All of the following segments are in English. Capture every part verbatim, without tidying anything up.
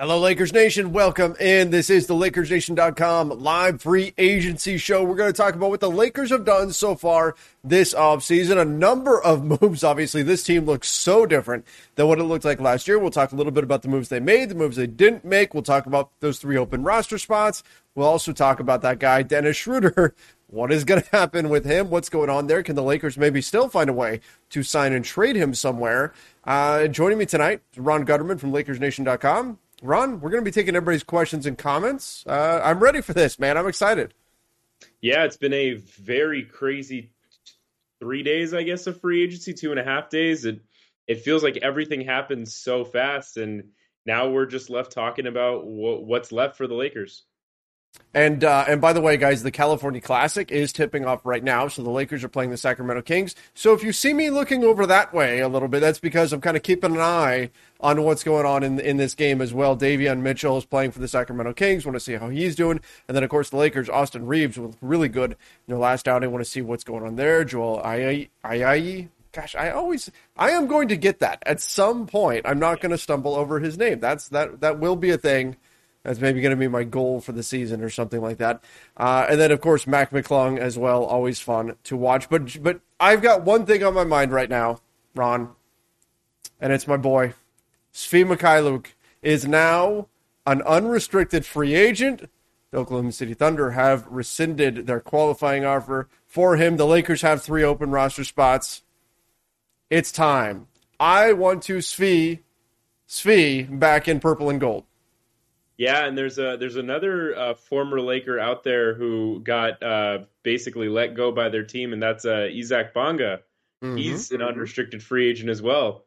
Hello, Lakers Nation. Welcome in. This is the Lakers Nation dot com live free agency show. We're going to talk about what the Lakers have done so far this offseason. A number of moves, obviously. This team looks so different than what it looked like last year. We'll talk a little bit about the moves they made, the moves they didn't make. We'll talk about those three open roster spots. We'll also talk about that guy, Dennis Schroder. What is going to happen with him? What's going on there? Can the Lakers maybe still find a way to sign and trade him somewhere? Uh, joining me tonight, Ron Gutterman from Lakers Nation dot com. Ron, we're going to be taking everybody's questions and comments. Uh, I'm ready for this, man. I'm excited. Yeah, it's been a very crazy three days, I guess, of free agency, two and a half days. It, it feels like everything happened so fast, and now we're just left talking about wh- what's left for the Lakers. And uh, and by the way, guys, the California Classic is tipping off right now, so the Lakers are playing the Sacramento Kings. So if you see me looking over that way a little bit, that's because I'm kind of keeping an eye on what's going on in in this game as well. Davion Mitchell is playing for the Sacramento Kings. Want to see how he's doing. And then, of course, the Lakers, Austin Reaves was really good in their last outing. Want to see what's going on there. Joel Ayayi. Gosh, I always I am going to get that at some point. I'm not going to stumble over his name. That's that that will be a thing. That's maybe going to be my goal for the season or something like that. Uh, and then, of course, Mac McClung as well, always fun to watch. But but I've got one thing on my mind right now, Ron, and it's my boy. Svi Mykhailuk is now an unrestricted free agent. The Oklahoma City Thunder have rescinded their qualifying offer for him. The Lakers have three open roster spots. It's time. I want to Svi, Svi back in purple and gold. Yeah, and there's a there's another uh, former Laker out there who got uh, basically let go by their team, and that's uh, Isaac Bonga. Mm-hmm. He's an unrestricted free agent as well.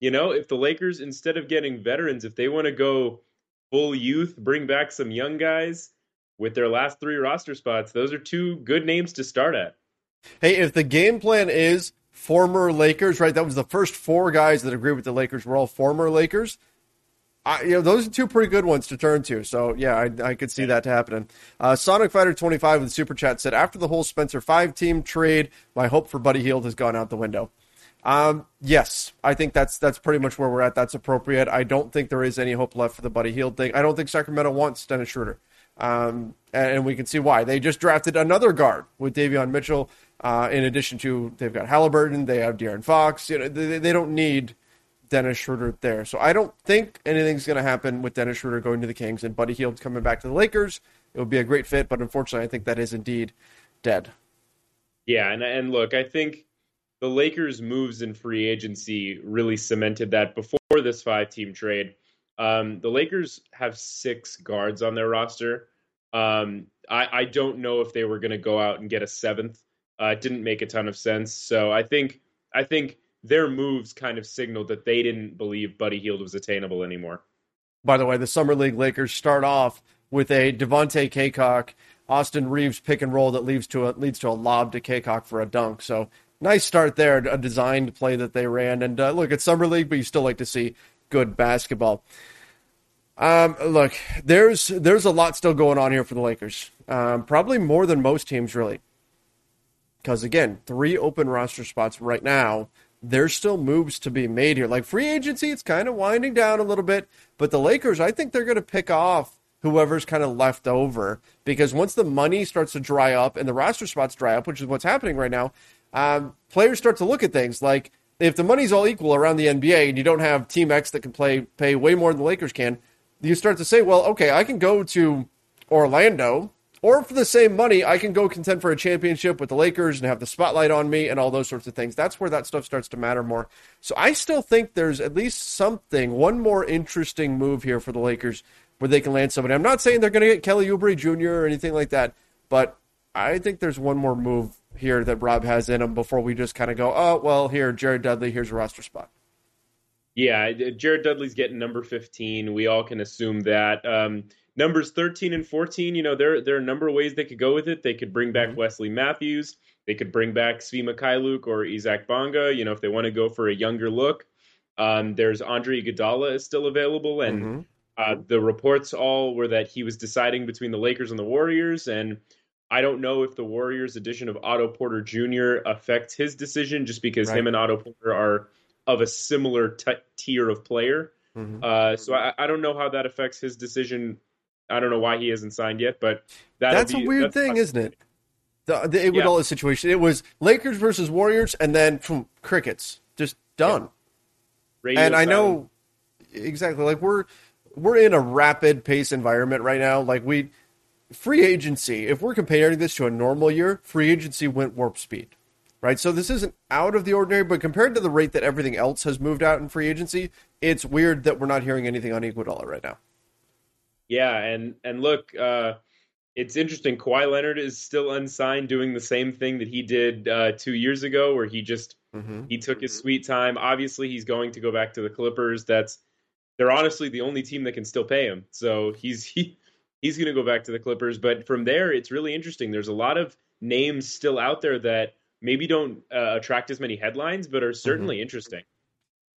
You know, if the Lakers, instead of getting veterans, if they want to go full youth, bring back some young guys with their last three roster spots, those are two good names to start at. Hey, if the game plan is former Lakers, right, that was the first four guys that agreed with the Lakers were all former Lakers. I, you know, those are two pretty good ones to turn to. So, yeah, I, I could see that happening. Uh, Sonic Fighter twenty-five with Super Chat said, after the whole Spencer five-team trade, my hope for Buddy Hield has gone out the window. Um, yes, I think that's that's pretty much where we're at. That's appropriate. I don't think there is any hope left for the Buddy Hield thing. I don't think Sacramento wants Dennis Schroder. Um, and, and we can see why. They just drafted another guard with Davion Mitchell. Uh, in addition to, they've got Halliburton. They have De'Aaron Fox. You know, they, they don't need Dennis Schroder there. So I don't think anything's going to happen with Dennis Schroder going to the Kings and Buddy Hield coming back to the Lakers. It would be a great fit, but unfortunately I think that is indeed dead. Yeah, and and look, I think the Lakers' moves in free agency really cemented that before this five-team trade. Um, the Lakers have six guards on their roster. Um, I, I don't know if they were going to go out and get a seventh. Uh, it didn't make a ton of sense. So I think I think their moves kind of signaled that they didn't believe Buddy Hield was attainable anymore. By the way, the Summer League Lakers start off with a Devontae Kaycock, Austin Reaves pick and roll that leads to a, leads to a lob to Kaycock for a dunk. So nice start there, a designed play that they ran. And uh, look, it's Summer League, but you still like to see good basketball. Um, look, there's there's a lot still going on here for the Lakers, um, probably more than most teams, really. Because, again, three open roster spots right now. There's still moves to be made here. Like free agency, it's kind of winding down a little bit, but the Lakers, I think they're going to pick off whoever's kind of left over, because once the money starts to dry up and the roster spots dry up, which is what's happening right now, um, players start to look at things like if the money's all equal around the N B A and you don't have Team X that can play pay way more than the Lakers can, you start to say, well, okay, I can go to Orlando, or for the same money, I can go contend for a championship with the Lakers and have the spotlight on me and all those sorts of things. That's where that stuff starts to matter more. So I still think there's at least something, one more interesting move here for the Lakers where they can land somebody. I'm not saying they're going to get Kelly Oubre Junior or anything like that, but I think there's one more move here that Rob has in him before we just kind of go, oh, well, here, Jared Dudley, here's a roster spot. Yeah, Jared Dudley's getting number fifteen. We all can assume that. Um Numbers thirteen and fourteen, you know, there, there are a number of ways they could go with it. They could bring back mm-hmm. Wesley Matthews. They could bring back Svi Mykhailuk or Isaac Bonga, you know, if they want to go for a younger look. Um, there's Andre Iguodala is still available. And mm-hmm. uh, the reports all were that he was deciding between the Lakers and the Warriors. And I don't know if the Warriors' addition of Otto Porter Junior affects his decision, just because right. him and Otto Porter are of a similar t- tier of player. Mm-hmm. Uh, so I, I don't know how that affects his decision. I don't know why he isn't signed yet, but that's be, a weird that's thing, isn't it? The, the it, with yeah. all this situation, it was Lakers versus Warriors, and then from crickets, just done. Yeah. And I know exactly, like we're we're in a rapid pace environment right now. Like we free agency, if we're comparing this to a normal year, free agency went warp speed. Right, so this isn't out of the ordinary, but compared to the rate that everything else has moved out in free agency, it's weird that we're not hearing anything on Iguodala right now. Yeah, and and look, uh, it's interesting. Kawhi Leonard is still unsigned, doing the same thing that he did uh, two years ago, where he just mm-hmm. he took his sweet time. Obviously, he's going to go back to the Clippers. That's they're honestly the only team that can still pay him, so he's he, he's going to go back to the Clippers. But from there, it's really interesting. There's a lot of names still out there that maybe don't uh, attract as many headlines, but are certainly mm-hmm. interesting.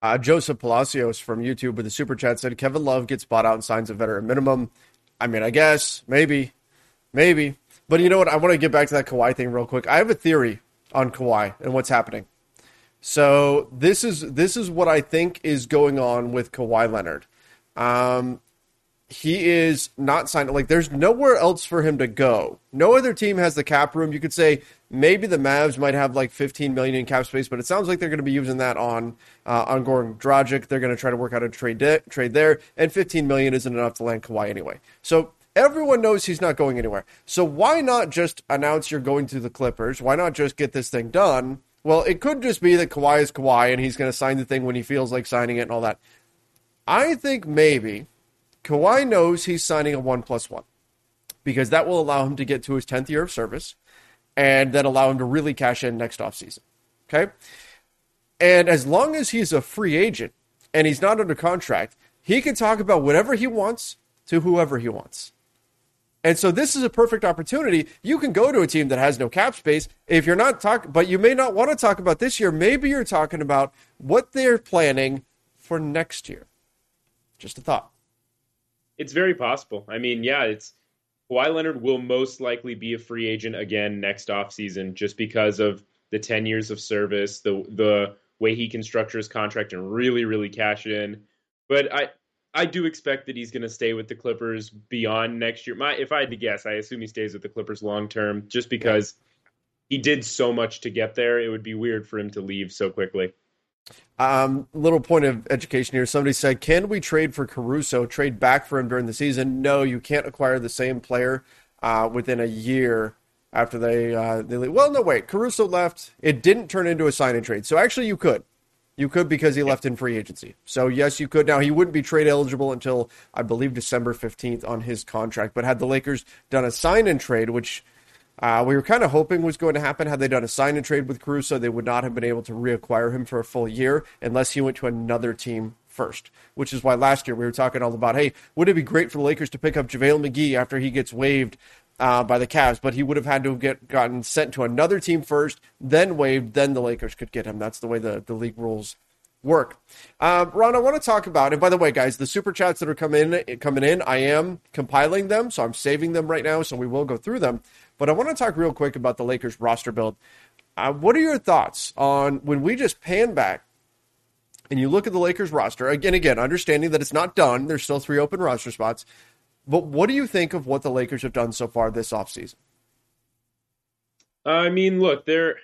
Uh, Joseph Palacios from YouTube with a super chat said, Kevin Love gets bought out and signs a veteran minimum. I mean, I guess, maybe, maybe. But you know what? I want to get back to that Kawhi thing real quick. I have a theory on Kawhi and what's happening. So this is this is what I think is going on with Kawhi Leonard. Um, he is not signed. Like, there's nowhere else for him to go. No other team has the cap room. You could say, maybe the Mavs might have like fifteen million dollars in cap space, but it sounds like they're going to be using that on uh, on Goran Dragic. They're going to try to work out a trade de- trade there, and fifteen million dollars isn't enough to land Kawhi anyway. So everyone knows he's not going anywhere. So why not just announce you're going to the Clippers? Why not just get this thing done? Well, it could just be that Kawhi is Kawhi, and he's going to sign the thing when he feels like signing it and all that. I think maybe Kawhi knows he's signing a one plus one because that will allow him to get to his tenth year of service, and then allow him to really cash in next offseason, okay? And as long as he's a free agent and he's not under contract, he can talk about whatever he wants to whoever he wants. And so this is a perfect opportunity. You can go to a team that has no cap space if you're not talking, but you may not want to talk about this year. Maybe you're talking about what they're planning for next year. Just a thought. It's very possible. I mean, yeah, it's, Kawhi Leonard will most likely be a free agent again next offseason just because of the ten years of service, the the way he can structure his contract and really, really cash in. But I I do expect that he's going to stay with the Clippers beyond next year. My, if I had to guess, I assume he stays with the Clippers long term just because he did so much to get there. It would be weird for him to leave so quickly. Um, little point of education here. Somebody said, can we trade for Caruso, trade back for him during the season? No, you can't acquire the same player uh, within a year after they, uh, they leave. Well, no, wait, Caruso left. It didn't turn into a sign and trade. So actually you could, you could, because he yeah. left in free agency. So yes, you could. Now he wouldn't be trade eligible until I believe December fifteenth on his contract, but had the Lakers done a sign and trade, which Uh, we were kind of hoping was going to happen. Had they done a sign and trade with Caruso, they would not have been able to reacquire him for a full year unless he went to another team first, which is why last year we were talking all about, hey, would it be great for the Lakers to pick up JaVale McGee after he gets waived uh, by the Cavs? But he would have had to have get, gotten sent to another team first, then waived, then the Lakers could get him. That's the way the, the league rules work. Um, Ron, I want to talk about, and by the way, guys, the super chats that are coming in, coming in, I am compiling them, so I'm saving them right now, so we will go through them. But I want to talk real quick about the Lakers roster build. Uh, what are your thoughts on when we just pan back and you look at the Lakers roster, again, again, understanding that it's not done, there's still three open roster spots, but what do you think of what the Lakers have done so far this offseason? I mean, look, there,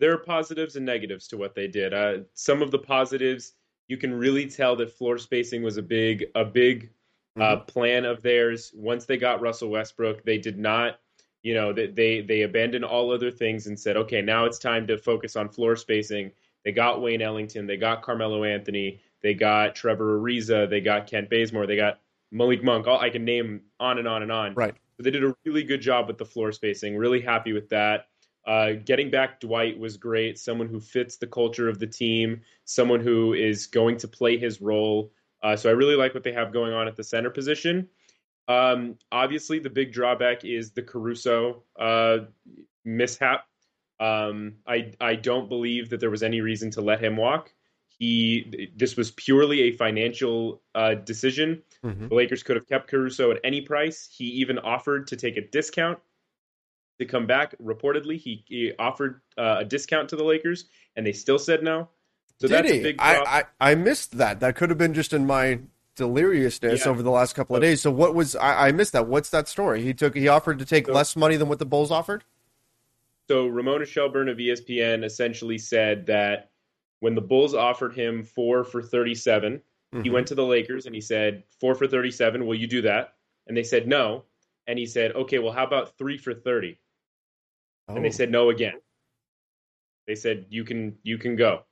there are positives and negatives to what they did. Uh, some of the positives, you can really tell that floor spacing was a big, a big mm-hmm. uh, plan of theirs. Once they got Russell Westbrook, they did not, You know, they, they they abandoned all other things and said, okay, now it's time to focus on floor spacing. They got Wayne Ellington. They got Carmelo Anthony. They got Trevor Ariza. They got Kent Bazemore. They got Malik Monk. All, I can name on and on and on. Right. But they did a really good job with the floor spacing. Really happy with that. Uh, getting back Dwight was great. Someone who fits the culture of the team. Someone who is going to play his role. Uh, so I really like what they have going on at the center position. Um, obviously the big drawback is the Caruso, uh, mishap. Um, I, I don't believe that there was any reason to let him walk. He, this was purely a financial, uh, decision. Mm-hmm. The Lakers could have kept Caruso at any price. He even offered to take a discount to come back. Reportedly, he, he offered uh, a discount to the Lakers and they still said no. So Did that's he? A big problem. I, I, I missed that. That could have been just in my deliriousness yeah. over the last couple of days. So what was I, I missed that? What's that story? He took he offered to take so, less money than what the Bulls offered? So Ramona Shelburne of E S P N essentially said that when the Bulls offered him four for thirty-seven, mm-hmm. he went to the Lakers and he said, four for thirty-seven, will you do that? And they said no. And he said, okay, well, how about three for thirty? Oh. And they said no again. They said, you can you can go,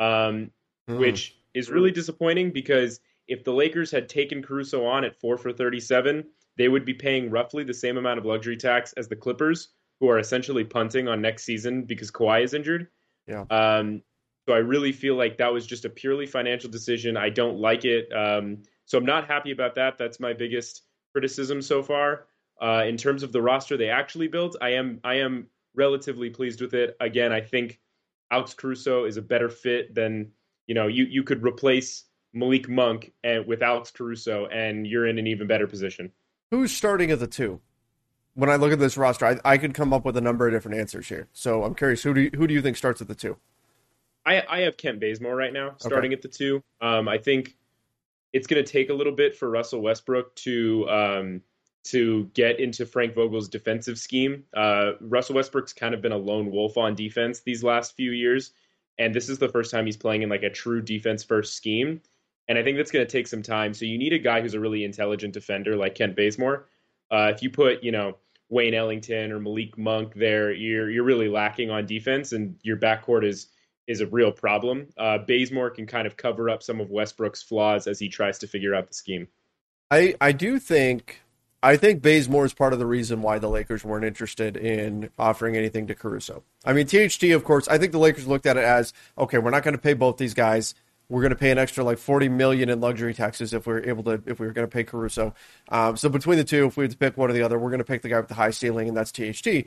um, mm. which is really disappointing because if the Lakers had taken Caruso on at four for thirty-seven, they would be paying roughly the same amount of luxury tax as the Clippers, who are essentially punting on next season because Kawhi is injured. Yeah. Um, so I really feel like that was just a purely financial decision. I don't like it. Um, so I'm not happy about that. That's my biggest criticism so far. Uh, in terms of the roster they actually built, I am I am relatively pleased with it. Again, I think Alex Caruso is a better fit than, you know, you, you could replace Malik Monk and, with Alex Caruso, and you're in an even better position. Who's starting at the two? When I look at this roster, I, I could come up with a number of different answers here. So I'm curious, who do you, who do you think starts at the two? I, I have Kent Bazemore right now starting okay. at the two. Um, I think it's going to take a little bit for Russell Westbrook to um, to get into Frank Vogel's defensive scheme. Uh, Russell Westbrook's kind of been a lone wolf on defense these last few years, and this is the first time he's playing in like a true defense-first scheme. And I think that's going to take some time. So you need a guy who's a really intelligent defender like Kent Bazemore. Uh, if you put, you know, Wayne Ellington or Malik Monk there, you're you're really lacking on defense, and your backcourt is is a real problem. Uh, Bazemore can kind of cover up some of Westbrook's flaws as he tries to figure out the scheme. I, I do think I think Bazemore is part of the reason why the Lakers weren't interested in offering anything to Caruso. I mean, T H T, of course, I think the Lakers looked at it as, okay, we're not going to pay both these guys. We're going to pay an extra like forty million dollars in luxury taxes if we're able to, if we were going to pay Caruso. Um, so between the two, if we had to pick one or the other, we're going to pick the guy with the high ceiling, and that's T H T.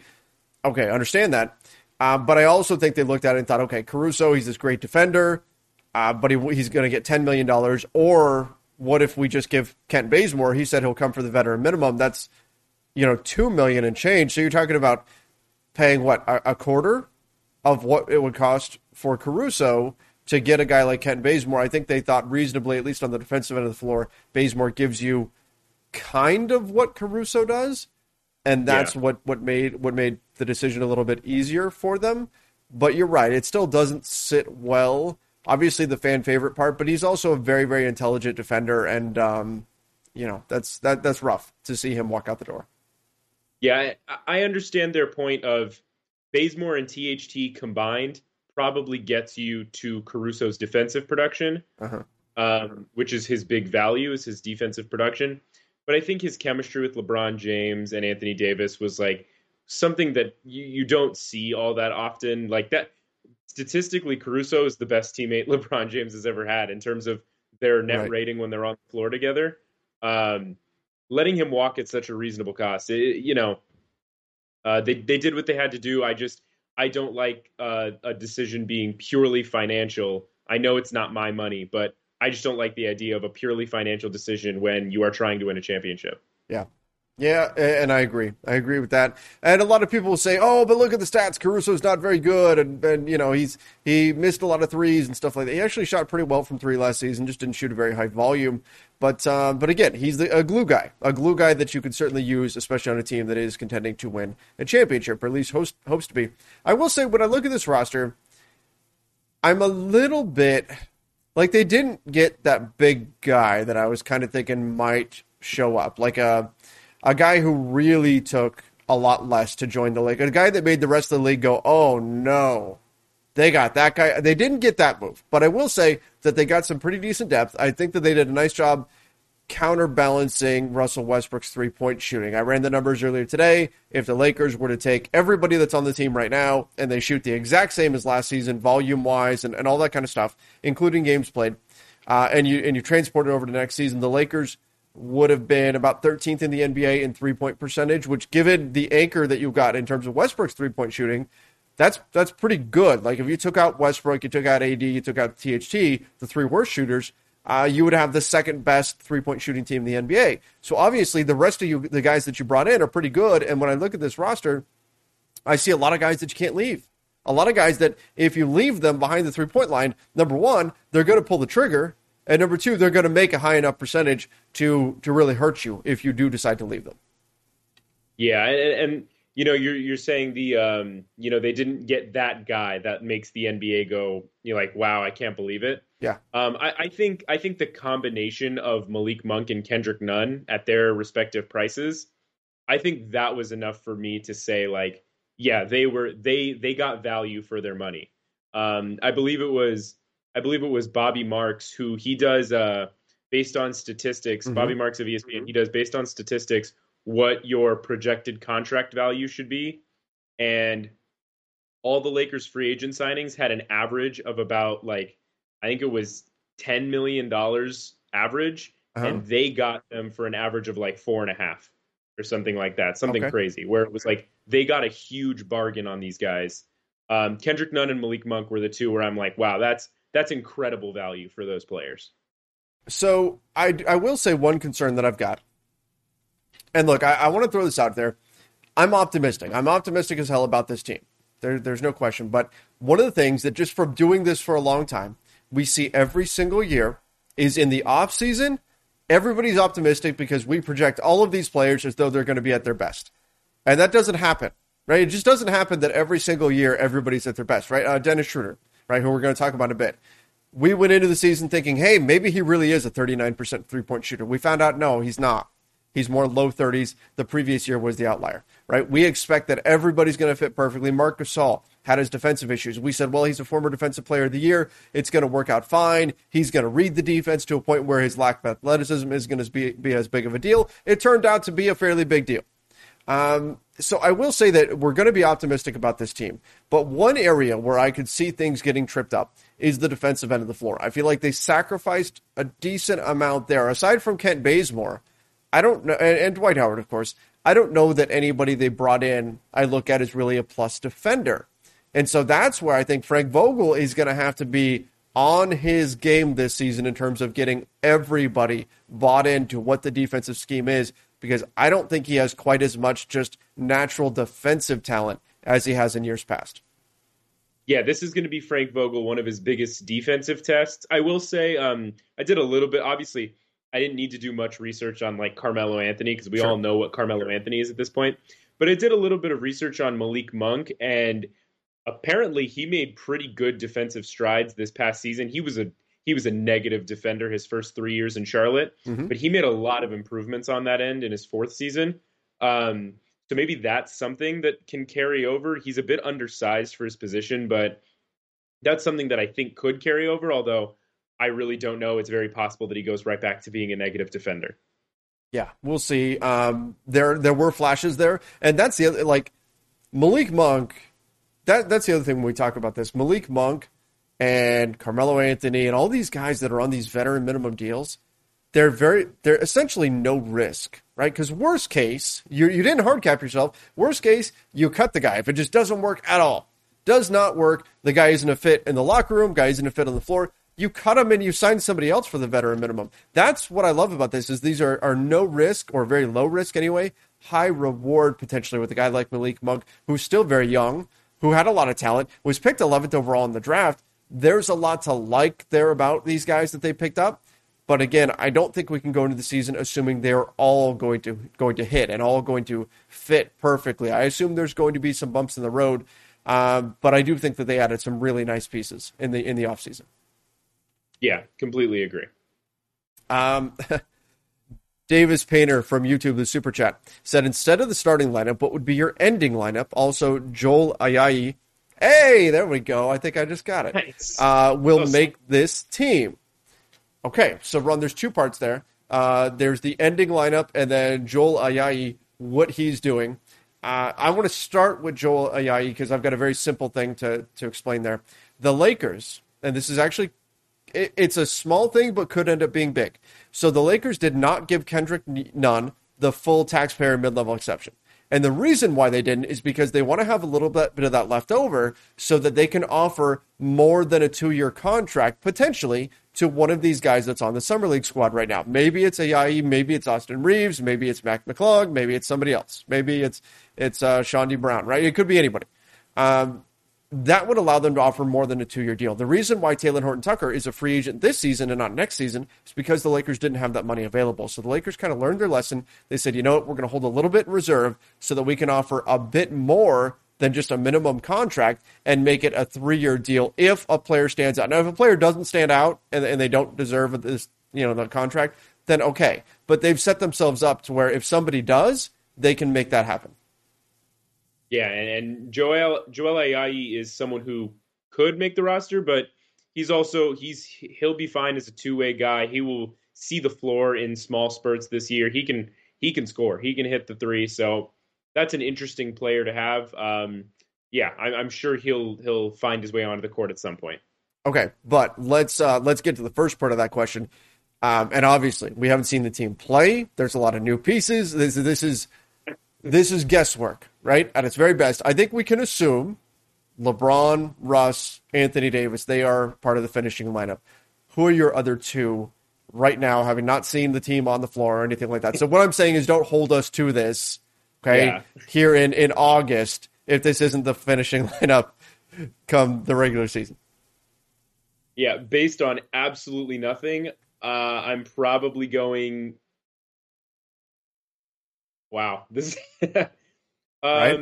Okay, understand that. Uh, but I also think they looked at it and thought, okay, Caruso, he's this great defender, uh, but he, he's going to get ten million dollars. Or what if we just give Kent Bazemore? He said he'll come for the veteran minimum. That's, you know, two million dollars and change. So you're talking about paying, what, a, a quarter of what it would cost for Caruso to get a guy like Kent Bazemore. I think they thought reasonably, at least on the defensive end of the floor, Bazemore gives you kind of what Caruso does, and that's yeah. what, what made what made the decision a little bit easier for them. But you're right, it still doesn't sit well. Obviously, the fan favorite part, but he's also a very, very intelligent defender, and um, you know that's that that's rough to see him walk out the door. Yeah, I, I understand their point of Bazemore and T H T combined probably gets you to Caruso's defensive production, uh-huh. um, which is his big value, is his defensive production. But I think his chemistry with LeBron James and Anthony Davis was like something that you, you don't see all that often. Like that, statistically, Caruso is the best teammate LeBron James has ever had in terms of their net right. rating when they're on the floor together. Um, letting him walk at such a reasonable cost, it, you know, uh, they they did what they had to do. I just I don't like uh, a decision being purely financial. I know it's not my money, but I just don't like the idea of a purely financial decision when you are trying to win a championship. Yeah. Yeah, and I agree. I agree with that. And a lot of people will say, oh, but look at the stats. Caruso's not very good, and, and you know, he's he missed a lot of threes and stuff like that. He actually shot pretty well from three last season, just didn't shoot a very high volume. But um, but again, he's the, a glue guy, a glue guy that you can certainly use, especially on a team that is contending to win a championship, or at least host, hopes to be. I will say, when I look at this roster, I'm a little bit... Like, they didn't get that big guy that I was kind of thinking might show up. Like a a guy who really took a lot less to join the league. A guy that made the rest of the league go, oh, no, they got that guy. They didn't get that move. But I will say that they got some pretty decent depth. I think that they did a nice job counterbalancing Russell Westbrook's three-point shooting. I ran the numbers earlier today. If the Lakers were to take everybody that's on the team right now and they shoot the exact same as last season, volume-wise and, and all that kind of stuff, including games played, uh, and you and you transport it over to next season, the Lakers would have been about thirteenth in the N B A in three-point percentage, which, given the anchor that you've got in terms of Westbrook's three-point shooting, that's that's pretty good. Like, if you took out Westbrook, you took out A D, you took out T H T, the three worst shooters, Uh, you would have the second-best three-point shooting team in the N B A. So obviously the rest of you, the guys that you brought in, are pretty good. And when I look at this roster, I see a lot of guys that you can't leave. A lot of guys that if you leave them behind the three-point line, number one, they're going to pull the trigger, and number two, they're going to make a high enough percentage to to really hurt you if you do decide to leave them. Yeah, and, and you know, you're you're saying the um, you know, they didn't get that guy that makes the N B A go, you're like, wow, I can't believe it. Yeah. Um, I, I think I think the combination of Malik Monk and Kendrick Nunn at their respective prices, I think that was enough for me to say, like, yeah, they were they they got value for their money. Um, I believe it was I believe it was Bobby Marks who he does uh, based on statistics. Mm-hmm. Bobby Marks of E S P N. Mm-hmm. He does based on statistics what your projected contract value should be, and all the Lakers free agent signings had an average of about, like, I think it was ten million dollars average, uh-huh. and they got them for an average of like four and a half or something like that, something okay. crazy, where it was like they got a huge bargain on these guys. Um, Kendrick Nunn and Malik Monk were the two where I'm like, wow, that's that's incredible value for those players. So I, I will say one concern that I've got, and look, I, I want to throw this out there. I'm optimistic. I'm optimistic as hell about this team. There, there's no question. But one of the things that just from doing this for a long time, we see every single year is in the off season, everybody's optimistic because we project all of these players as though they're going to be at their best. And that doesn't happen, right? It just doesn't happen that every single year everybody's at their best, right? Uh, Dennis Schroder, right, who we're going to talk about in a bit. We went into the season thinking, hey, maybe he really is a thirty-nine percent three-point shooter. We found out, no, he's not. He's more low thirties. The previous year was the outlier, right? We expect that everybody's going to fit perfectly. Marc Gasol had his defensive issues. We said, well, he's a former defensive player of the year. It's going to work out fine. He's going to read the defense to a point where his lack of athleticism is going to be, be as big of a deal. It turned out to be a fairly big deal. Um, so I will say that we're going to be optimistic about this team. But one area where I could see things getting tripped up is the defensive end of the floor. I feel like they sacrificed a decent amount there. Aside from Kent Bazemore, I don't know, and, and Dwight Howard, of course, I don't know that anybody they brought in I look at as really a plus defender. And so that's where I think Frank Vogel is going to have to be on his game this season in terms of getting everybody bought into what the defensive scheme is, because I don't think he has quite as much just natural defensive talent as he has in years past. Yeah, this is going to be Frank Vogel, one of his biggest defensive tests. I will say um, I did a little bit, obviously, I didn't need to do much research on like Carmelo Anthony because we sure. all know what Carmelo Anthony is at this point. But I did a little bit of research on Malik Monk, and apparently he made pretty good defensive strides this past season. He was a he was a negative defender his first three years in Charlotte, mm-hmm. but he made a lot of improvements on that end in his fourth season. Um, so maybe that's something that can carry over. He's a bit undersized for his position, but that's something that I think could carry over, although I really don't know. It's very possible that he goes right back to being a negative defender. Yeah, we'll see. Um, there there were flashes there. And that's the other, like, Malik Monk, that, that's the other thing when we talk about this. Malik Monk and Carmelo Anthony and all these guys that are on these veteran minimum deals, they're very they're essentially no risk, right? Because worst case, you you didn't hard cap yourself. Worst case, you cut the guy if it just doesn't work at all. Does not work. The guy isn't a fit in the locker room. Guy isn't a fit on the floor. You cut them and you sign somebody else for the veteran minimum. That's what I love about this is these are, are no risk or very low risk anyway, high reward potentially with a guy like Malik Monk, who's still very young, who had a lot of talent, was picked eleventh overall in the draft. There's a lot to like there about these guys that they picked up. But again, I don't think we can go into the season assuming they're all going to going to hit and all going to fit perfectly. I assume there's going to be some bumps in the road, um, but I do think that they added some really nice pieces in the in the offseason. Yeah, completely agree. Um, Davis Painter from YouTube, the Super Chat, said, instead of the starting lineup, what would be your ending lineup? Also, Joel Ayayi, hey, there we go. I think I just got it. Nice. Uh, will awesome. Make this team. Okay, so Ron, there's two parts there. Uh, there's the ending lineup and then Joel Ayayi, what he's doing. Uh, I want to start with Joel Ayayi because I've got a very simple thing to, to explain there. The Lakers, and this is actually it's a small thing, but could end up being big. So the Lakers did not give Kendrick Nunn the full taxpayer mid-level exception. And the reason why they didn't is because they want to have a little bit of that left over so that they can offer more than a two-year contract, potentially, to one of these guys that's on the Summer League squad right now. Maybe it's Ayayi, maybe it's Austin Reaves, maybe it's Mac McClung, maybe it's somebody else. Maybe it's it's uh, Shaun D. Brown, right? It could be anybody. Um, that would allow them to offer more than a two-year deal. The reason why Talen Horton-Tucker is a free agent this season and not next season is because the Lakers didn't have that money available. So the Lakers kind of learned their lesson. They said, you know what, we're going to hold a little bit in reserve so that we can offer a bit more than just a minimum contract and make it a three-year deal if a player stands out. Now, if a player doesn't stand out and, and they don't deserve this, you know, the contract, then okay. But they've set themselves up to where if somebody does, they can make that happen. Yeah, and, and Joel Joel Ayayi is someone who could make the roster, but he's also he's he'll be fine as a two-way guy. He will see the floor in small spurts this year. He can he can score. He can hit the three. So that's an interesting player to have. Um, yeah, I, I'm sure he'll he'll find his way onto the court at some point. Okay, but let's uh, let's get to the first part of that question. Um, and obviously, we haven't seen the team play. There's a lot of new pieces. This this is this is guesswork. Right? At its very best. I think we can assume LeBron, Russ, Anthony Davis, they are part of the finishing lineup. Who are your other two right now, having not seen the team on the floor or anything like that? So what I'm saying is don't hold us to this, okay, yeah. here in, in August, if this isn't the finishing lineup come the regular season. Yeah, based on absolutely nothing, uh, I'm probably going... Wow, this is... Um, right?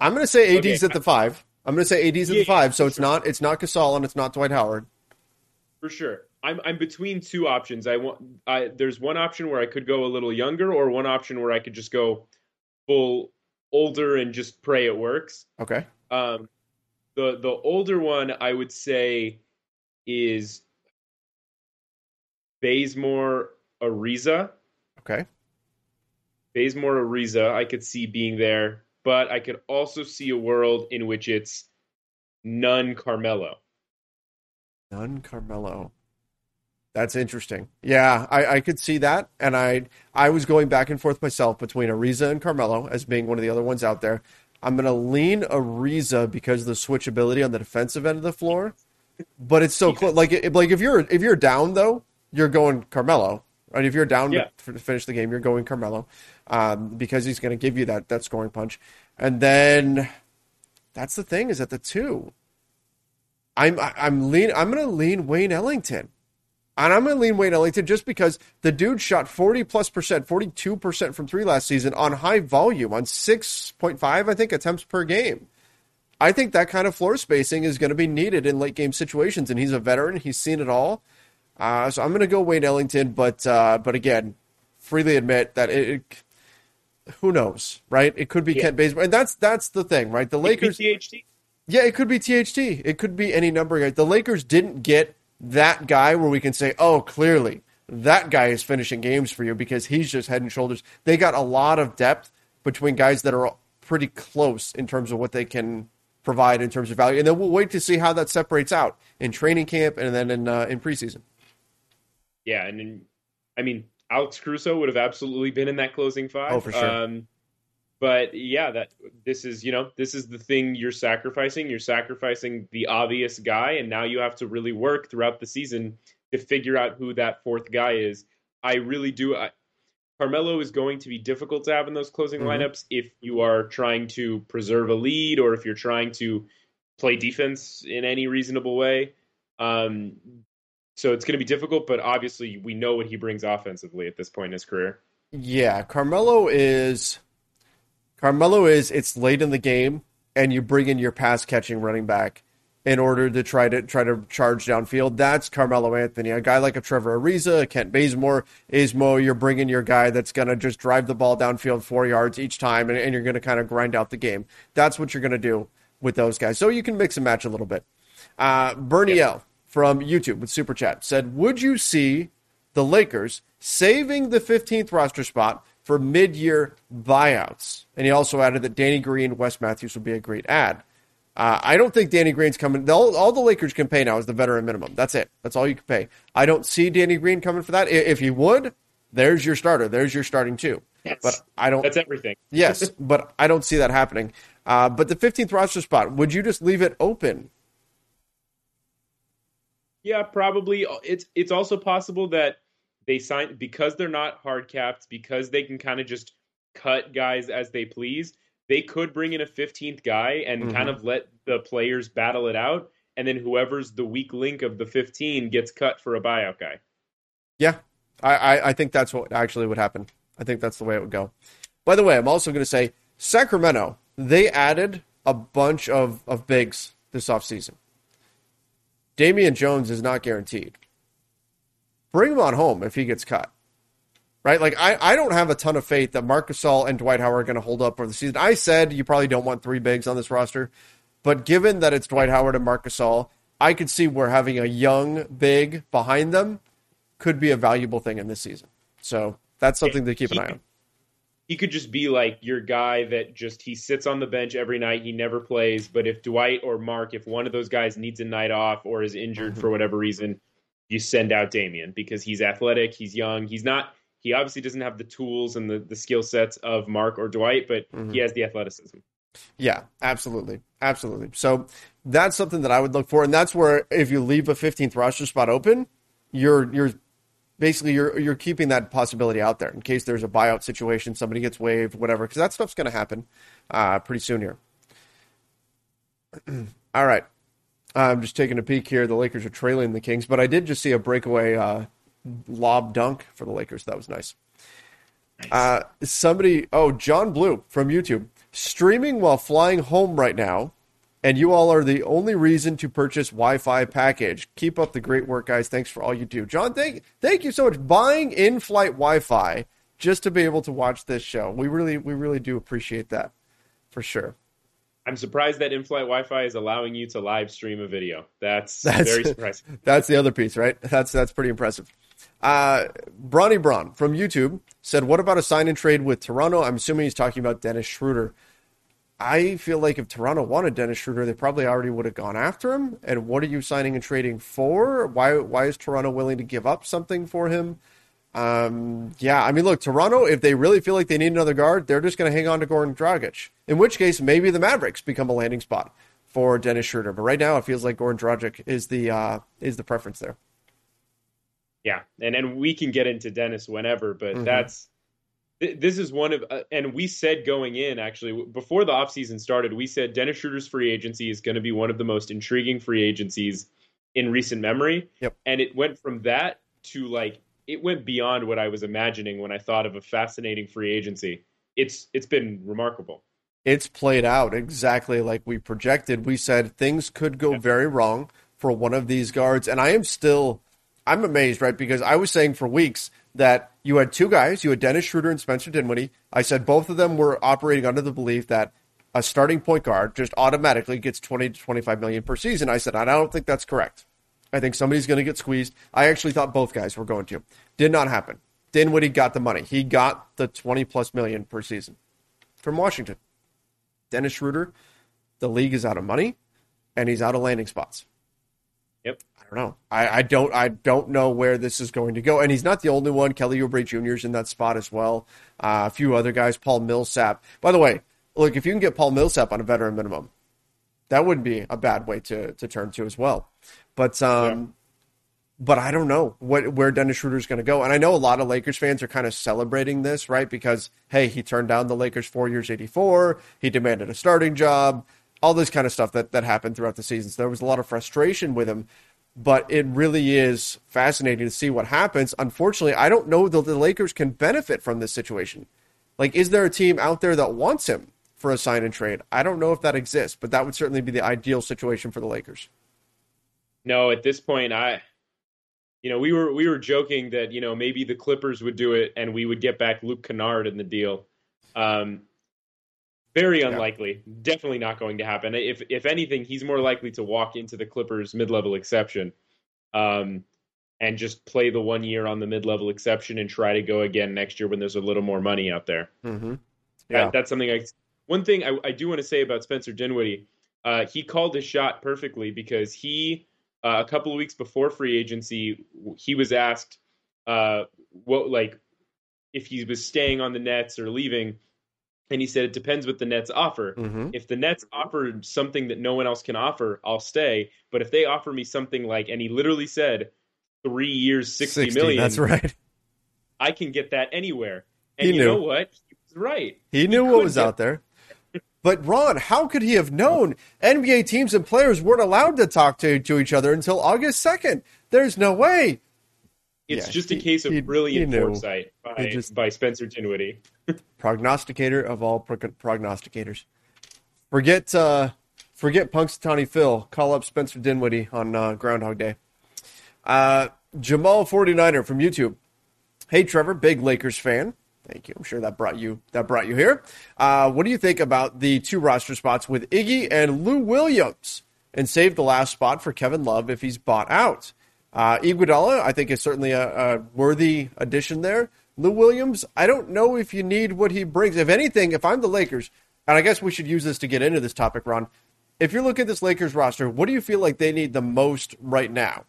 I'm going to say A D's okay. at the five. I'm going to say A D's yeah, at the five, so it's sure. not it's not Gasol and it's not Dwight Howard. For sure. I'm I'm between two options. I want I there's one option where I could go a little younger or one option where I could just go full older and just pray it works. Okay. Um the the older one I would say is Bazemore Ariza. Okay. Bazemore Ariza, I could see being there, but I could also see a world in which it's Nunn Carmelo. Nunn Carmelo. That's interesting. Yeah, I, I could see that, and I I was going back and forth myself between Ariza and Carmelo as being one of the other ones out there. I'm going to lean Ariza because of the switchability on the defensive end of the floor, but it's so close. Like like if you're if you're down though, you're going Carmelo. Right, if you're down yeah. to finish the game, you're going Carmelo um, because he's going to give you that that scoring punch. And then that's the thing is at the two, I'm I'm lean I'm going to lean Wayne Ellington, and I'm going to lean Wayne Ellington just because the dude shot forty plus percent, forty-two percent from three last season on high volume on six point five I think attempts per game. I think that kind of floor spacing is going to be needed in late game situations, and he's a veteran. He's seen it all. Uh, so I'm going to go Wayne Ellington, but uh, but again, freely admit that it, it who knows, right? It could be yeah. Kent Bazemore, and that's that's the thing, right? The Lakers, it could be T H T. Yeah, it could be T H T. It could be any number of guys. The Lakers didn't get that guy where we can say, oh, clearly that guy is finishing games for you because he's just head and shoulders. They got a lot of depth between guys that are pretty close in terms of what they can provide in terms of value, and then we'll wait to see how that separates out in training camp and then in uh, in preseason. Yeah, and then, I mean, Alex Caruso would have absolutely been in that closing five. Oh, for sure. Um, but yeah, that this is, you know, this is the thing you're sacrificing. You're sacrificing the obvious guy, and now you have to really work throughout the season to figure out who that fourth guy is. I really do. I, Carmelo is going to be difficult to have in those closing mm-hmm. lineups if you are trying to preserve a lead or if you're trying to play defense in any reasonable way. Um So it's going to be difficult, but obviously we know what he brings offensively at this point in his career. Yeah, Carmelo is Carmelo is it's late in the game and you bring in your pass catching running back in order to try to try to charge downfield. That's Carmelo Anthony. A guy like a Trevor Ariza, a Kent Bazemore, Ismo, you're bringing your guy that's going to just drive the ball downfield four yards each time and, and you're going to kind of grind out the game. That's what you're going to do with those guys. So you can mix and match a little bit. Uh, Bernie yeah. L. from YouTube with Super Chat said, would you see the Lakers saving the fifteenth roster spot for mid-year buyouts? And he also added that Danny Green, Wes Matthews would be a great add. Uh, I don't think Danny Green's coming. All, all the Lakers can pay now is the veteran minimum. That's it. That's all you can pay. I don't see Danny Green coming for that. If he would, there's your starter. There's your starting two. Yes. But I don't. That's everything. Yes, but I don't see that happening. Uh, but the fifteenth roster spot, would you just leave it open? Yeah, probably. It's it's also possible that they sign because they're not hard capped, because they can kind of just cut guys as they please. they could bring in a fifteenth guy and mm-hmm. kind of let the players battle it out. And then whoever's the weak link of the fifteen gets cut for a buyout guy. Yeah, I, I, I think that's what actually would happen. I think that's the way it would go. By the way, I'm also going to say Sacramento, they added a bunch of, of bigs this offseason. Damian Jones is not guaranteed. Bring him on home if he gets cut. Right? Like, I, I don't have a ton of faith that Marc Gasol and Dwight Howard are going to hold up for the season. I said you probably don't want three bigs on this roster, but given that it's Dwight Howard and Marc Gasol, I could see where having a young big behind them could be a valuable thing in this season. So that's something to keep an eye on. He could just be like your guy that just he sits on the bench every night. He never plays. But if Dwight or Mark, if one of those guys needs a night off or is injured mm-hmm. for whatever reason, you send out Damian because he's athletic. He's young. He's not. He obviously doesn't have the tools and the, the skill sets of Mark or Dwight, but mm-hmm. he has the athleticism. Yeah, absolutely. Absolutely. So that's something that I would look for. And that's where if you leave a fifteenth roster spot open, you're you're. Basically, you're you're keeping that possibility out there in case there's a buyout situation, somebody gets waived, whatever, because that stuff's going to happen uh, pretty soon here. All right. I'm just taking a peek here. The Lakers are trailing the Kings, but I did just see a breakaway uh, lob dunk for the Lakers. That was nice. nice. Uh, somebody, oh, John Blue from YouTube, streaming while flying home right now, and you all are the only reason to purchase Wi-Fi package. Keep up the great work, guys. Thanks for all you do. John, thank, thank you so much. Buying in-flight Wi-Fi just to be able to watch this show. We really we really do appreciate that, for sure. I'm surprised that in-flight Wi-Fi is allowing you to live stream a video. That's, that's very surprising. That's the other piece, right? That's that's pretty impressive. Uh, Bronny Braun from YouTube said, what about a sign-and-trade with Toronto? I'm assuming he's talking about Dennis Schroder. I feel like if Toronto wanted Dennis Schroder, they probably already would have gone after him. And what are you signing and trading for? Why why is Toronto willing to give up something for him? Um, yeah, I mean, look, Toronto, if they really feel like they need another guard, they're just going to hang on to Goran Dragic, in which case maybe the Mavericks become a landing spot for Dennis Schroder. But right now it feels like Goran Dragic is the, uh, is the preference there. Yeah, and, and we can get into Dennis whenever, but mm-hmm. that's... This is one of, uh, and we said going in, actually, before the offseason started, we said Dennis Schroder's free agency is going to be one of the most intriguing free agencies in recent memory. Yep. And it went from that to, like, it went beyond what I was imagining when I thought of a fascinating free agency. It's It's been remarkable. It's played out exactly like we projected. We said things could go very wrong for one of these guards. And I am still, I'm amazed, right? Because I was saying for weeks that you had two guys, you had Dennis Schroder and Spencer Dinwiddie. I said both of them were operating under the belief that a starting point guard just automatically gets twenty to twenty-five million per season. I said, I don't think that's correct. I think somebody's going to get squeezed. I actually thought both guys were going to. Did not happen. Dinwiddie got the money. He got the twenty plus million per season from Washington. Dennis Schroder, the league is out of money and he's out of landing spots. Yep. I don't know. I, I don't. I don't know where this is going to go. And he's not the only one. Kelly Oubre Junior is in that spot as well. Uh, a few other guys. Paul Millsap. By the way, look, if you can get Paul Millsap on a veteran minimum, that wouldn't be a bad way to to turn to as well. But um, yeah. but I don't know what where Dennis Schroder is going to go. And I know a lot of Lakers fans are kind of celebrating this, right? Because hey, he turned down the Lakers four years, eighty-four. He demanded a starting job. All this kind of stuff that that happened throughout the season. So there was a lot of frustration with him. But it really is fascinating to see what happens. Unfortunately, I don't know that the Lakers can benefit from this situation. Like, is there a team out there that wants him for a sign and trade? I don't know if that exists, but that would certainly be the ideal situation for the Lakers. No, at this point, I, you know, we were we were joking that, you know, maybe the Clippers would do it and we would get back Luke Kennard in the deal. Um, Very unlikely. Yeah. Definitely not going to happen. If if anything, he's more likely to walk into the Clippers mid-level exception um, and just play the one year on the mid-level exception and try to go again next year when there's a little more money out there. Mm-hmm. Yeah. That, that's something I... One thing I, I do want to say about Spencer Dinwiddie, uh, he called his shot perfectly because he, uh, a couple of weeks before free agency, he was asked uh, what like if he was staying on the Nets or leaving. And he said, it depends what the Nets offer. Mm-hmm. If the Nets offer something that no one else can offer, I'll stay. But if they offer me something like, and he literally said, three years, sixty million. That's right. I can get that anywhere. And you know what? He was right. He knew what was out there. But Ron, how could he have known N B A teams and players weren't allowed to talk to, to each other until August second? There's no way. It's yeah, just a case of he, brilliant he foresight by, just, by Spencer Dinwiddie. Prognosticator of all pro- prognosticators. Forget uh, forget Punxsutawney Phil. Call up Spencer Dinwiddie on uh, Groundhog Day. Uh, Jamal forty-niner from YouTube. Hey, Trevor, big Lakers fan. Thank you. I'm sure that brought you that brought you here. Uh, what do you think about the two roster spots with Iggy and Lou Williams? And save the last spot for Kevin Love if he's bought out. Uh, Iguodala, I think, is certainly a, a worthy addition there. Lou Williams, I don't know if you need what he brings. If anything, if I'm the Lakers, and I guess we should use this to get into this topic, Ron. If you're looking at this Lakers roster, what do you feel like they need the most right now?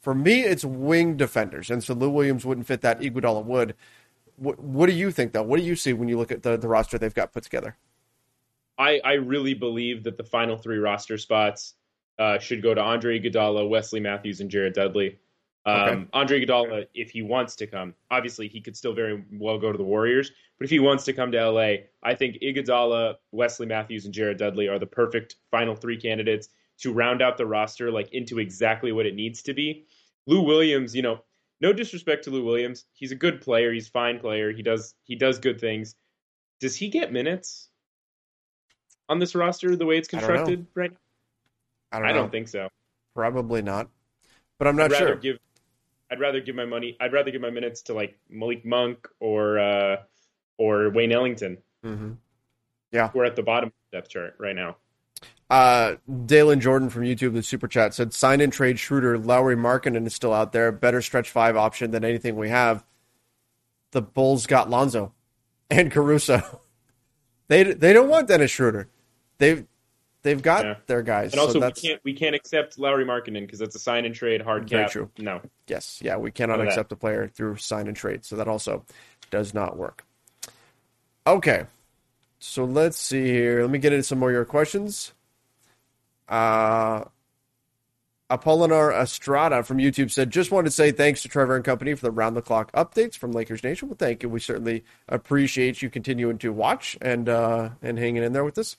For me, it's wing defenders. And so Lou Williams wouldn't fit that. Iguodala would. What, what do you think, though? What do you see when you look at the, the roster they've got put together? I, I really believe that the final three roster spots uh, should go to Andre Iguodala, Wesley Matthews, and Jared Dudley. Um, okay. Andre Iguodala, if he wants to come, obviously he could still very well go to the Warriors, but if he wants to come to L A, I think Iguodala, Wesley Matthews, and Jared Dudley are the perfect final three candidates to round out the roster like into exactly what it needs to be. Lou Williams, you know, no disrespect to Lou Williams. He's a good player. He's a fine player. He does he does good things. Does he get minutes on this roster the way it's constructed right now? I don't know. I don't think so. Probably not. But I'm not I'd sure. Give, I'd rather give my money. I'd rather give my minutes to like Malik Monk or uh, or Wayne Ellington. Mm-hmm. Yeah, we're at the bottom of the depth chart right now. Uh, Dalen Jordan from YouTube, the super chat said, sign and trade Schroder. Lauri Markkanen is still out there. Better stretch five option than anything we have. The Bulls got Lonzo and Caruso. they they don't want Dennis Schroder. They've they've got yeah. their guys. And also, so that's... we can't we can't accept Lauri Markkanen because that's a sign and trade hard cap. Very true. No. Yes. Yeah. We cannot accept a player through sign and trade. So that also does not work. Okay. So let's see here. Let me get into some more of your questions. Uh, Apollinar Estrada from YouTube said, just wanted to say thanks to Trevor and company for the round-the-clock updates from Lakers Nation. Well, thank you. We certainly appreciate you continuing to watch and uh, and hanging in there with us.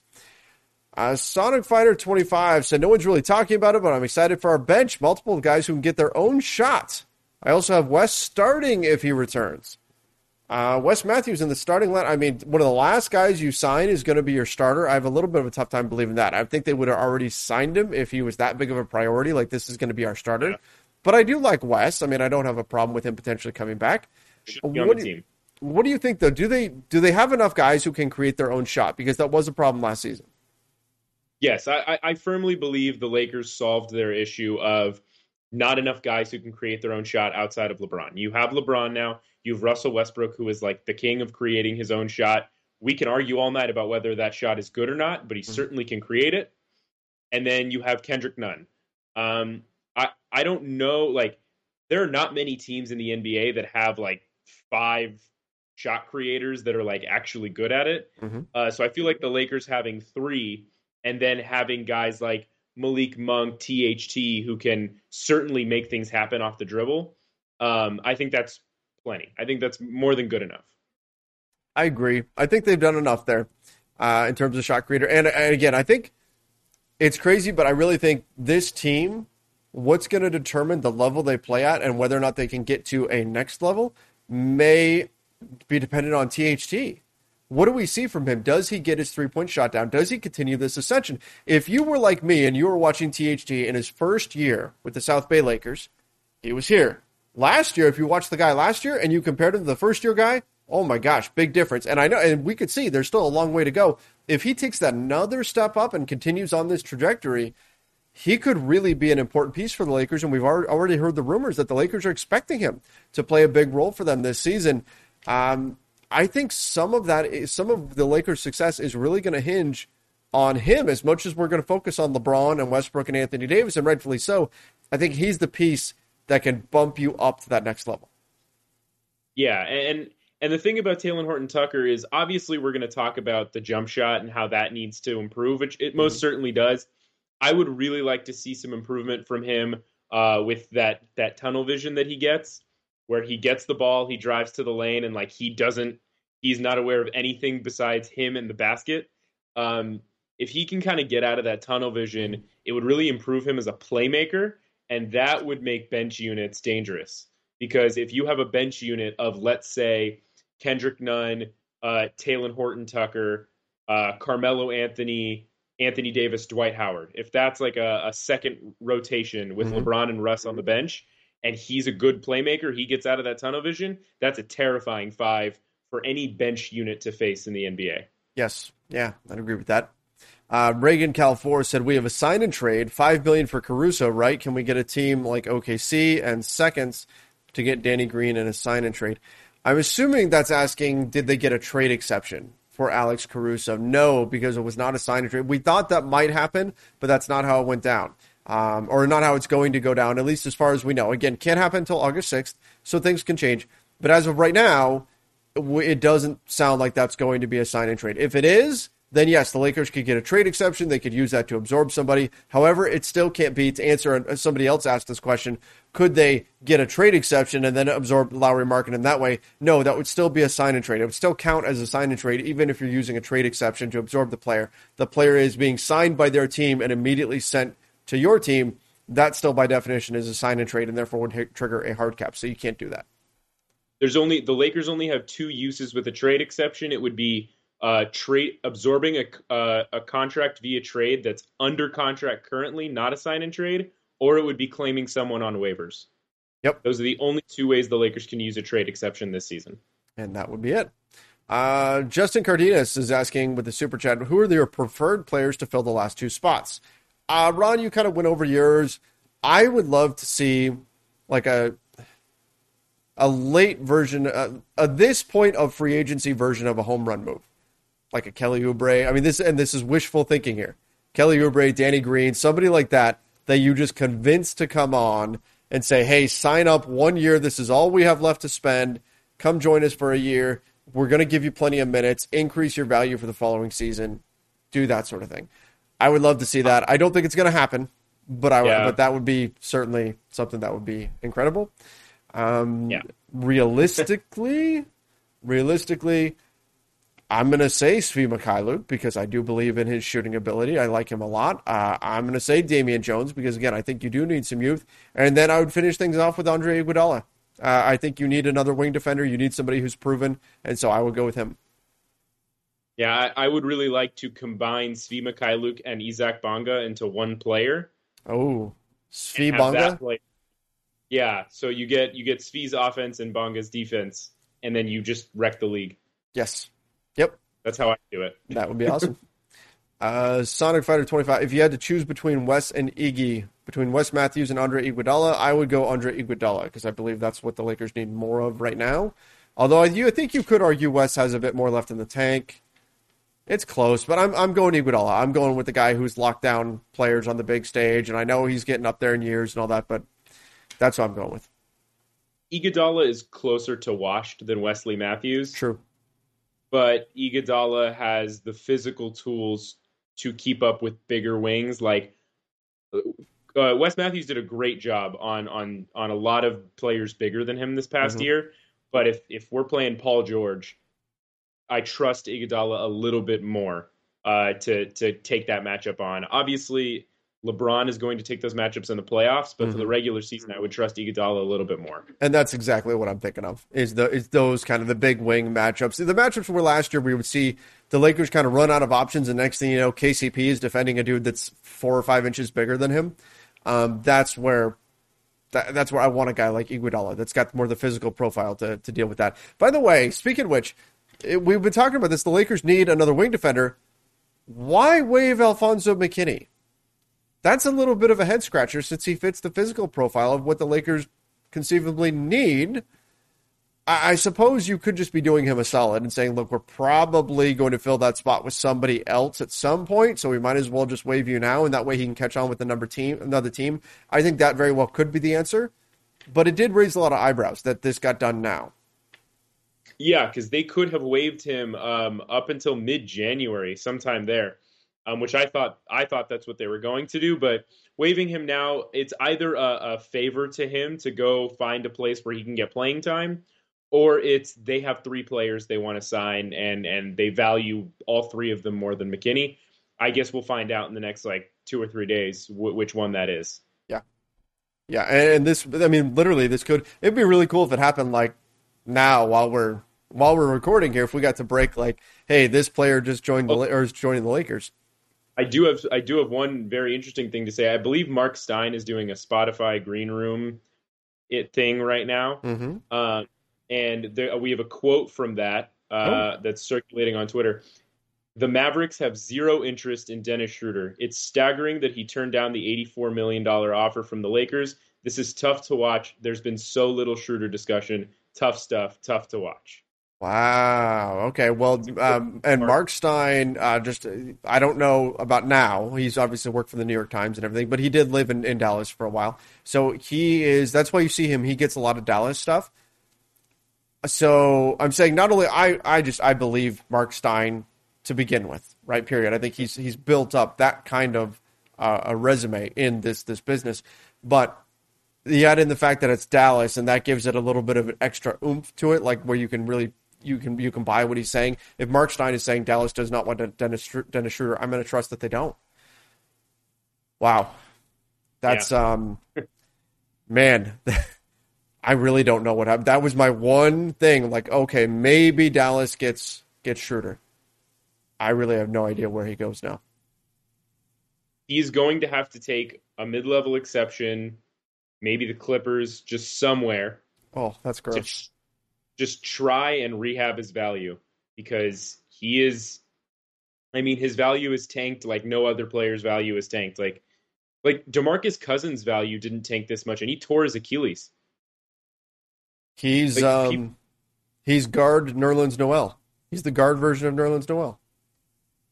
Uh, Sonic Fighter twenty-five said, no one's really talking about it, but I'm excited for our bench. Multiple guys who can get their own shots. I also have Wes starting if he returns. Uh, Wes Matthews in the starting line. I mean, one of the last guys you sign is going to be your starter. I have a little bit of a tough time believing that. I think they would have already signed him if he was that big of a priority. Like, this is going to be our starter. Yeah. But I do like Wes. I mean, I don't have a problem with him potentially coming back. What do, you, what do you think, though? Do they do they have enough guys who can create their own shot? Because that was a problem last season. Yes, I, I firmly believe the Lakers solved their issue of not enough guys who can create their own shot outside of LeBron. You have LeBron now. You have Russell Westbrook, who is like the king of creating his own shot. We can argue all night about whether that shot is good or not, but he mm-hmm. certainly can create it. And then you have Kendrick Nunn. Um, I, I don't know. Like, there are not many teams in the N B A that have like five shot creators that are like actually good at it. Mm-hmm. Uh, so I feel like the Lakers having three and then having guys like Malik Monk, T H T, who can certainly make things happen off the dribble. Um, I think that's plenty. I think that's more than good enough. I agree. I think they've done enough there uh, in terms of shot creator. And, and again, I think it's crazy, but I really think this team, what's going to determine the level they play at and whether or not they can get to a next level may be dependent on T H T. What do we see from him? Does he get his three-point shot down? Does he continue this ascension? If you were like me and you were watching T H T in his first year with the South Bay Lakers, he was here. Last year, if you watched the guy last year and you compared him to the first-year guy, oh my gosh, big difference. And I know, and we could see there's still a long way to go. If he takes that another step up and continues on this trajectory, he could really be an important piece for the Lakers. And we've already heard the rumors that the Lakers are expecting him to play a big role for them this season. Um, I think some of that, is, some of the Lakers' success is really going to hinge on him as much as we're going to focus on LeBron and Westbrook and Anthony Davis, and rightfully so. I think he's the piece that can bump you up to that next level. Yeah, and and the thing about Talen Horton-Tucker is obviously we're going to talk about the jump shot and how that needs to improve, which it most mm-hmm. certainly does. I would really like to see some improvement from him uh, with that that tunnel vision that he gets, where he gets the ball, he drives to the lane, and like he doesn't, he's not aware of anything besides him and the basket. Um, if he can kind of get out of that tunnel vision, it would really improve him as a playmaker, and that would make bench units dangerous. Because if you have a bench unit of, let's say, Kendrick Nunn, uh, Talen Horton-Tucker, uh, Carmelo Anthony, Anthony Davis, Dwight Howard, if that's like a, a second rotation with mm-hmm. LeBron and Russ on the bench, and he's a good playmaker, he gets out of that tunnel vision, that's a terrifying five for any bench unit to face in the N B A. Yes. Yeah, I'd agree with that. Uh, Reagan Calfor said, we have a sign and trade, five billion dollars for Caruso, right? Can we get a team like O K C and seconds to get Danny Green in a sign and trade? I'm assuming that's asking, did they get a trade exception for Alex Caruso? No, because it was not a sign and trade. We thought that might happen, but that's not how it went down. Um, or not how it's going to go down, at least as far as we know. Again, can't happen until August sixth, so things can change. But as of right now, it doesn't sound like that's going to be a sign-and trade. If it is, then yes, the Lakers could get a trade exception. They could use that to absorb somebody. However, it still can't be, to answer, somebody else asked this question, could they get a trade exception and then absorb Lauri Markkanen that way? No, that would still be a sign-and trade. It would still count as a sign-and trade, even if you're using a trade exception to absorb the player. The player is being signed by their team and immediately sent to your team. That still by definition is a sign and trade and therefore would hit, trigger a hard cap. So you can't do that. There's only, the Lakers only have two uses with a trade exception. It would be uh, trade absorbing a, uh, a contract via trade that's under contract currently, not a sign and trade, or it would be claiming someone on waivers. Yep. Those are the only two ways the Lakers can use a trade exception this season. And that would be it. Uh, Justin Cardenas is asking with the super chat, who are your preferred players to fill the last two spots? Uh, Ron, you kind of went over yours. I would love to see like a a late version, uh, at this point of free agency version of a home run move, like a Kelly Oubre. I mean, this and this is wishful thinking here. Kelly Oubre, Danny Green, somebody like that that you just convince to come on and say, hey, sign up one year. This is all we have left to spend. Come join us for a year. We're going to give you plenty of minutes. Increase your value for the following season. Do that sort of thing. I would love to see that. I don't think it's going to happen, but I would, yeah. but that would be certainly something that would be incredible. Um, yeah. Realistically, realistically, I'm going to say Svi Mykhailuk because I do believe in his shooting ability. I like him a lot. Uh, I'm going to say Damian Jones because, again, I think you do need some youth. And then I would finish things off with Andre Iguodala. Uh, I think you need another wing defender. You need somebody who's proven, and so I would go with him. Yeah, I would really like to combine Svi Mykhailuk and Isaac Bonga into one player. Oh, Svi Bonga? Yeah, so you get you get Svi's offense and Bonga's defense, and then you just wreck the league. Yes. Yep. That's how I do it. That would be awesome. uh, Sonic Fighter twenty-five, if you had to choose between Wes and Iggy, between Wes Matthews and Andre Iguodala, I would go Andre Iguodala because I believe that's what the Lakers need more of right now. Although I, you, I think you could argue Wes has a bit more left in the tank. It's close, but I'm I'm going Iguodala. I'm going with the guy who's locked down players on the big stage, and I know he's getting up there in years and all that, but that's what I'm going with. Iguodala is closer to washed than Wesley Matthews. True. But Iguodala has the physical tools to keep up with bigger wings. Like uh, Wes Matthews did a great job on on on a lot of players bigger than him this past mm-hmm. year, but if if we're playing Paul George, I trust Iguodala a little bit more uh, to to take that matchup on. Obviously, LeBron is going to take those matchups in the playoffs, but mm-hmm. for the regular season, I would trust Iguodala a little bit more. And that's exactly what I'm thinking of, is the is those kind of the big wing matchups. The matchups where last year we would see the Lakers kind of run out of options, and next thing you know, K C P is defending a dude that's four or five inches bigger than him. Um, that's where... That's where I want a guy like Iguodala that's got more of the physical profile to, to deal with that. By the way, speaking of which... We've been talking about this. The Lakers need another wing defender. Why waive Alfonso McKinney? That's a little bit of a head scratcher since he fits the physical profile of what the Lakers conceivably need. I, I suppose you could just be doing him a solid and saying, look, we're probably going to fill that spot with somebody else at some point, so we might as well just waive you now, and that way he can catch on with the number team, another team. I think that very well could be the answer, but it did raise a lot of eyebrows that this got done now. Yeah, because they could have waived him um, up until mid-January, sometime there, um, which I thought I thought that's what they were going to do. But waiving him now, it's either a, a favor to him to go find a place where he can get playing time, or it's they have three players they want to sign and and they value all three of them more than McKinney. I guess we'll find out in the next like two or three days w- which one that is. Yeah. Yeah. And this, I mean, literally this could, it'd be really cool if it happened like now while we're, while we're recording here, if we got to break like, hey, this player just joined the oh. or is joining the Lakers. I do have, I do have one very interesting thing to say. I believe Marc Stein is doing a Spotify green room it thing right now. Mm-hmm. Uh, and there, we have a quote from that uh, oh. that's circulating on Twitter. The Mavericks have zero interest in Dennis Schroder. It's staggering that he turned down the eighty-four million dollars offer from the Lakers. This is tough to watch. There's been so little Schroder discussion. Tough stuff. Tough to watch. Wow. Okay. Well, um, and Marc Stein, uh, just uh, I don't know about now. He's obviously worked for the New York Times and everything, but he did live in, in Dallas for a while. So he is. That's why you see him. He gets a lot of Dallas stuff. So I'm saying not only I, I just I believe Marc Stein to begin with, right? Period. I think he's he's built up that kind of uh, a resume in this this business, but you add in the fact that it's Dallas, and that gives it a little bit of an extra oomph to it, like where you can really you can you can buy what he's saying. If Marc Stein is saying Dallas does not want Dennis Dennis Schroder, I'm going to trust that they don't. Wow, that's yeah. um, man. I really don't know what happened. That was my one thing. Like, okay, maybe Dallas gets gets Schroeder. I really have no idea where he goes now. He's going to have to take a mid-level exception, maybe the Clippers, just somewhere. Oh, that's gross. Just, just try and rehab his value because he is. I mean, his value is tanked like no other player's value is tanked. Like, like DeMarcus Cousins' value didn't tank this much, and he tore his Achilles. He's um, he's guard Nerlens Noel. He's the guard version of Nerlens Noel.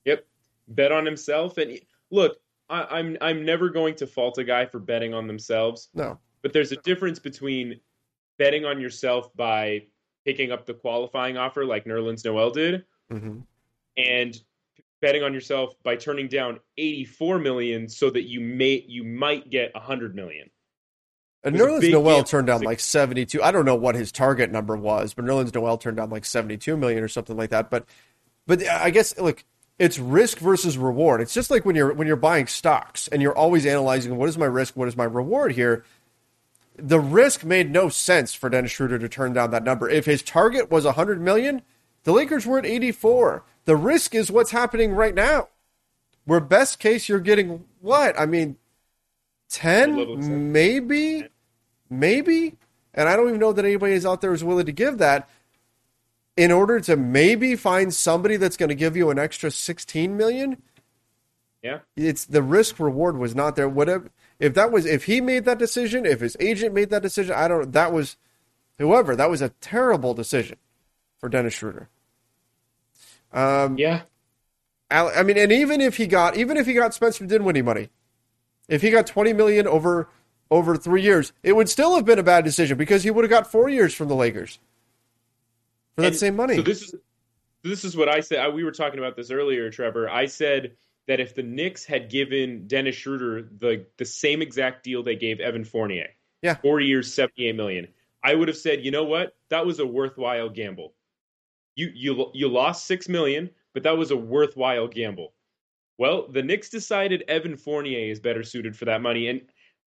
Yep, bet on himself. And look, I, I'm I'm never going to fault a guy for betting on themselves. No, but there's a difference between betting on yourself by picking up the qualifying offer like Nerlens Noel did, mm-hmm. and betting on yourself by turning down eighty-four million dollars so that you may you might get one hundred million dollars. And Nerlens Noel turned down like seventy-two. I don't know what his target number was, but Nerlens Noel turned down like seventy-two million or something like that. But, but I guess look, it's risk versus reward. It's just like when you're when you're buying stocks and you're always analyzing what is my risk, what is my reward here. The risk made no sense for Dennis Schroder to turn down that number. If his target was one hundred million, the Lakers were at eighty-four. The risk is what's happening right now. Where best case you're getting what? I mean, ten maybe. Maybe, and I don't even know that anybody is out there is willing to give that in order to maybe find somebody that's going to give you an extra sixteen million. Yeah. It's the risk reward was not there. Whatever, if that was, if he made that decision, if his agent made that decision, I don't, that was whoever, that was a terrible decision for Dennis Schroder. Um, yeah. I mean, and even if he got, even if he got Spencer Dinwiddie money, if he got twenty million over, over three years, it would still have been a bad decision because he would have got four years from the Lakers for that and same money. So this is this is what I said. I, we were talking about this earlier, Trevor. I said that if the Knicks had given Dennis Schroder the, the same exact deal they gave Evan Fournier, yeah, four years, seventy-eight million dollars, I would have said, you know what? That was a worthwhile gamble. You you you lost six million dollars, but that was a worthwhile gamble. Well, the Knicks decided Evan Fournier is better suited for that money, and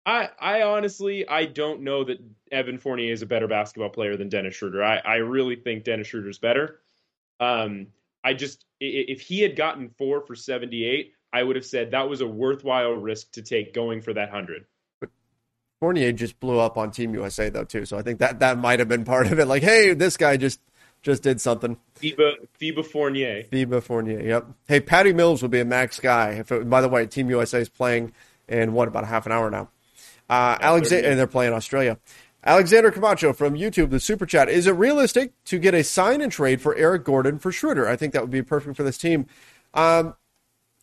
I, I honestly, I don't know that Evan Fournier is a better basketball player than Dennis Schroder. I, I really think Dennis Schroder's better. Um, I just, if he had gotten four for seventy-eight, I would have said that was a worthwhile risk to take going for that hundred. But Fournier just blew up on Team U S A though too, so I think that, that might have been part of it. Like, hey, this guy just just did something. FIBA, FIBA Fournier. FIBA Fournier. Yep. Hey, Patty Mills would be a max guy. If it, by the way, Team U S A is playing in what about a half an hour now. Uh, Alexander, and they're playing Australia. Alexander Camacho from YouTube, the super chat. Is it realistic to get a sign and trade for Eric Gordon for Schroeder? I think that would be perfect for this team. Um,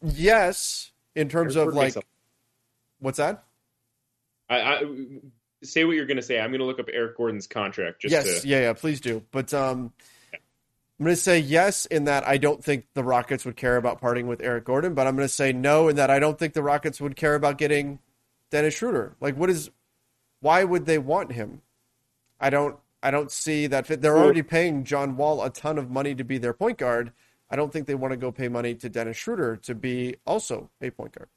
yes, in terms Eric of like, up. What's that? I, I say what you're going to say. I'm going to look up Eric Gordon's contract. Just yes, to... yeah, yeah. Please do. But um, yeah. I'm going to say yes in that I don't think the Rockets would care about parting with Eric Gordon. But I'm going to say no in that I don't think the Rockets would care about getting Dennis Schroder. Like, what is, why would they want him? I don't, I don't see that fit. They're already paying John Wall a ton of money to be their point guard. I don't think they want to go pay money to Dennis Schroder to be also a point guard.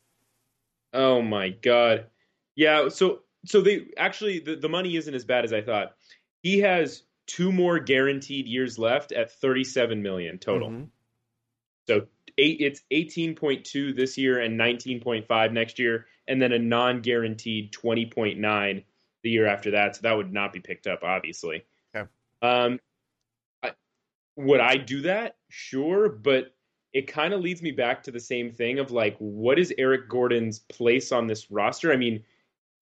Oh my God. Yeah. So, so they actually, the, the money isn't as bad as I thought. He has two more guaranteed years left at thirty-seven million total. Mm-hmm. So eight, it's eighteen point two this year and nineteen point five next year. And then a non-guaranteed twenty point nine the year after that. So that would not be picked up, obviously. Yeah. Um, I, would I do that? Sure. But it kind of leads me back to the same thing of like, what is Eric Gordon's place on this roster? I mean,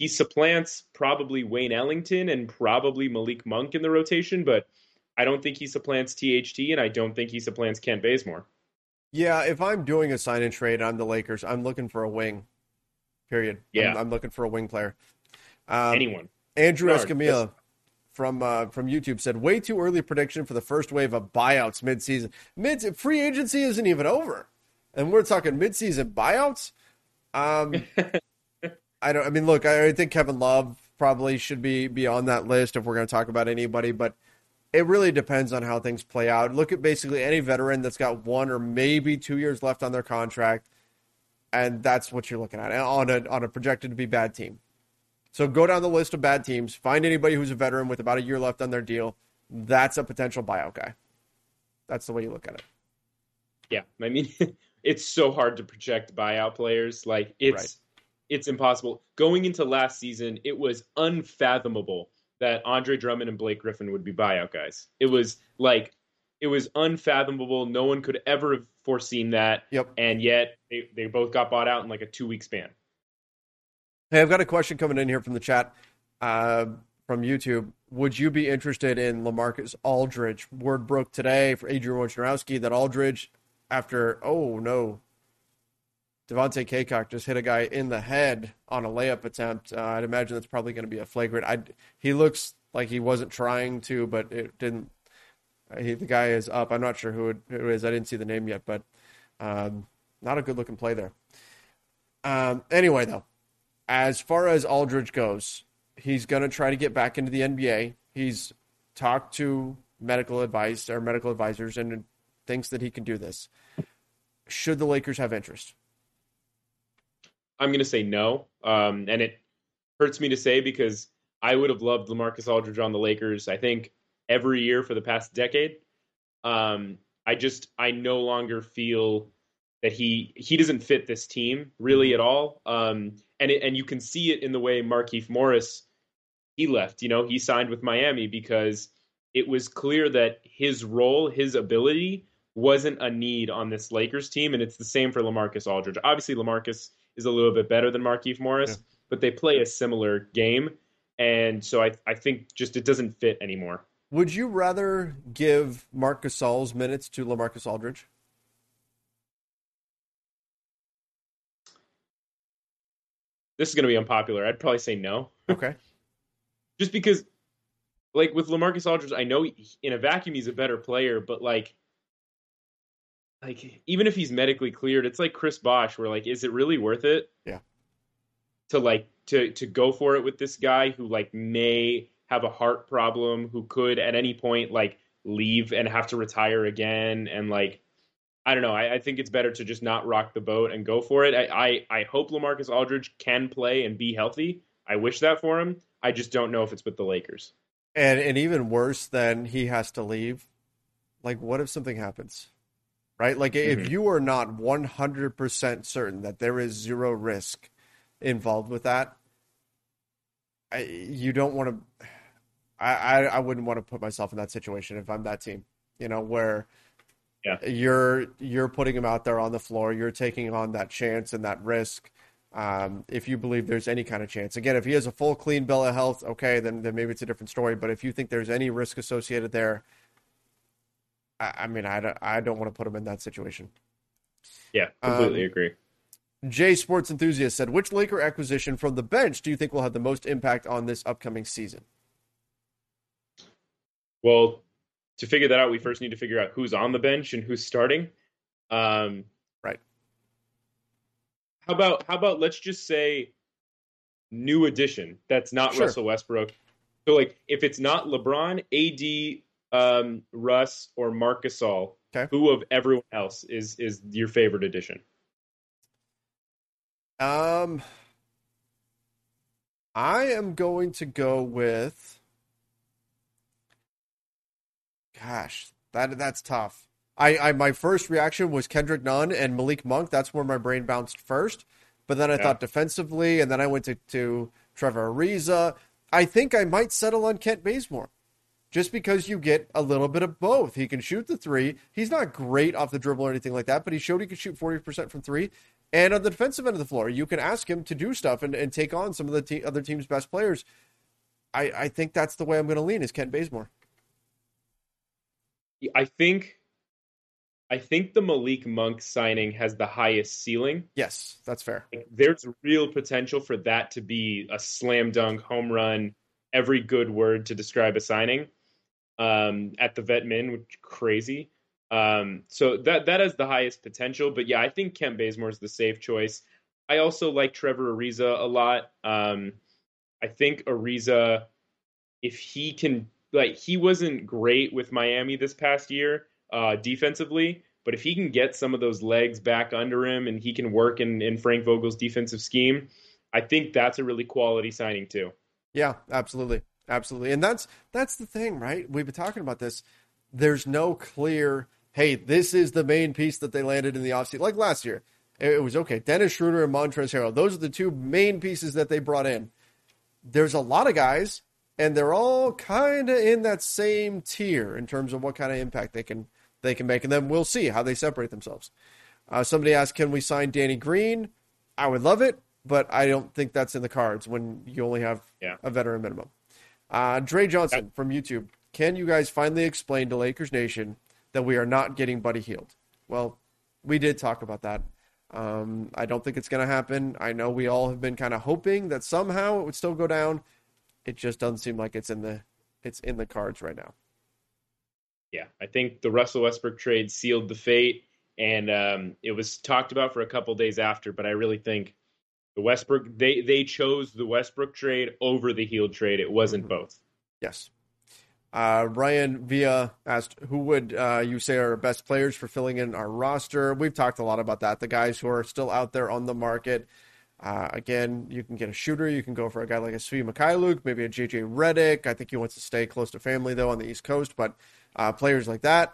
he supplants probably Wayne Ellington and probably Malik Monk in the rotation, but I don't think he supplants T H T, and I don't think he supplants Kent Bazemore. Yeah, if I'm doing a sign and trade on the Lakers, I'm looking for a wing, period. Yeah. I'm, I'm looking for a wing player. Um, Anyone. Andrew Guard. Escamilla from uh, from YouTube said, way too early prediction for the first wave of buyouts midseason. Mid- free agency isn't even over, and we're talking midseason buyouts? Um, I don't. I mean, look, I think Kevin Love probably should be, be on that list if we're going to talk about anybody, but it really depends on how things play out. Look at basically any veteran that's got one or maybe two years left on their contract, and that's what you're looking at on a on a projected to be bad team. So go down the list of bad teams, find anybody who's a veteran with about a year left on their deal. That's a potential buyout guy. That's the way you look at it. Yeah, I mean, it's so hard to project buyout players. Like it's right. It's impossible. Going into last season, it was unfathomable that Andre Drummond and Blake Griffin would be buyout guys. It was like, it was unfathomable. No one could ever have foreseen that. Yep. And yet they, they both got bought out in like a two week span. Hey, I've got a question coming in here from the chat, uh, from YouTube. Would you be interested in LaMarcus Aldridge? Word broke today for Adrian Wojnarowski that Aldridge, after, oh no, Devontae Kaycock just hit a guy in the head on a layup attempt. Uh, I'd imagine that's probably going to be a flagrant. I'd, he looks like he wasn't trying to, but it didn't. He, the guy is up. I'm not sure who it, who it is. I didn't see the name yet, but um, not a good-looking play there. Um, anyway, though, as far as Aldridge goes, he's going to try to get back into the N B A. He's talked to medical advice or medical advisors and thinks that he can do this. Should the Lakers have interest? I'm going to say no, um, and it hurts me to say because I would have loved LaMarcus Aldridge on the Lakers, I think, every year for the past decade. Um, I just, I no longer feel that he he doesn't fit this team really at all, um, and it, and you can see it in the way Markieff Morris, he left. You know, he signed with Miami because it was clear that his role, his ability, wasn't a need on this Lakers team, and it's the same for LaMarcus Aldridge. Obviously, LaMarcus is a little bit better than Markieff Morris, yeah, but they play a similar game. And so I, I think just it doesn't fit anymore. Would you rather give Marc Gasol's minutes to LaMarcus Aldridge? This is going to be unpopular. I'd probably say no. Okay. Just because, like, with LaMarcus Aldridge, I know he, in a vacuum he's a better player, but, like, Like, even if he's medically cleared, it's like Chris Bosh, where, like, is it really worth it? Yeah. To, like, to, to go for it with this guy who, like, may have a heart problem, who could at any point, like, leave and have to retire again. And, like, I don't know. I, I think it's better to just not rock the boat and go for it. I, I, I hope LaMarcus Aldridge can play and be healthy. I wish that for him. I just don't know if it's with the Lakers. And, and even worse than he has to leave, like, what if something happens? Right? Like, if mm-hmm. you are not one hundred percent certain that there is zero risk involved with that, I, you don't want to, I, I, I wouldn't want to put myself in that situation if I'm that team, you know, where yeah. you're, you're putting him out there on the floor. You're taking on that chance and that risk. Um, if you believe there's any kind of chance, again, if he has a full clean bill of health, okay, then, then maybe it's a different story. But if you think there's any risk associated there, I mean, I don't, I don't want to put him in that situation. Yeah, completely um, agree. Jay Sports Enthusiast said, which Laker acquisition from the bench do you think will have the most impact on this upcoming season? Well, to figure that out, we first need to figure out who's on the bench and who's starting. Um, right. How about, how about let's just say new addition that's not sure. Russell Westbrook So, like, if it's not LeBron, A D, um, Russ, or Marc Gasol, okay, who of everyone else is is your favorite addition? Um, I am going to go with. Gosh, that that's tough. I, I my first reaction was Kendrick Nunn and Malik Monk. That's where my brain bounced first. But then I yeah. thought defensively, and then I went to, to Trevor Ariza. I think I might settle on Kent Bazemore, just because you get a little bit of both. He can shoot the three. He's not great off the dribble or anything like that, but he showed he could shoot forty percent from three. And on the defensive end of the floor, you can ask him to do stuff and, and take on some of the te- other team's best players. I, I think that's the way I'm going to lean, is Kent Bazemore. I think... I think the Malik Monk signing has the highest ceiling. Yes, that's fair. Like, there's real potential for that to be a slam dunk, home run, every good word to describe a signing um, at the Vet Min, which is crazy. Um, so that that has the highest potential. But yeah, I think Kent Bazemore is the safe choice. I also like Trevor Ariza a lot. Um, I think Ariza, if he can, like, he wasn't great with Miami this past year. Uh, defensively, but if he can get some of those legs back under him and he can work in, in Frank Vogel's defensive scheme, I think that's a really quality signing too. Yeah, absolutely. Absolutely. And that's, that's the thing, right? We've been talking about this. There's no clear, hey, this is the main piece that they landed in the offseason. Like last year, it was okay. Dennis Schroder and Montrezl Harrell. Those are the two main pieces that they brought in. There's a lot of guys and they're all kind of in that same tier in terms of what kind of impact they can, they can make, and then we'll see how they separate themselves. Uh, somebody asked, can we sign Danny Green? I would love it, but I don't think that's in the cards when you only have yeah. a veteran minimum. Uh, Dre Johnson yeah. from YouTube, can you guys finally explain to Lakers Nation that we are not getting Buddy Hield? Well, we did talk about that. Um, I don't think it's going to happen. I know we all have been kind of hoping that somehow it would still go down. It just doesn't seem like it's in the it's in the cards right now. Yeah, I think the Russell Westbrook trade sealed the fate, and um, it was talked about for a couple days after, but I really think the Westbrook, they they chose the Westbrook trade over the Hield trade. It wasn't mm-hmm. both. Yes. Uh, Ryan Villa asked, who would uh, you say are our best players for filling in our roster? We've talked a lot about that, the guys who are still out there on the market. Uh, again, you can get a shooter. You can go for a guy like a Svi Mykhailuk, maybe a J J Redick. I think he wants to stay close to family, though, on the East Coast, but uh, players like that.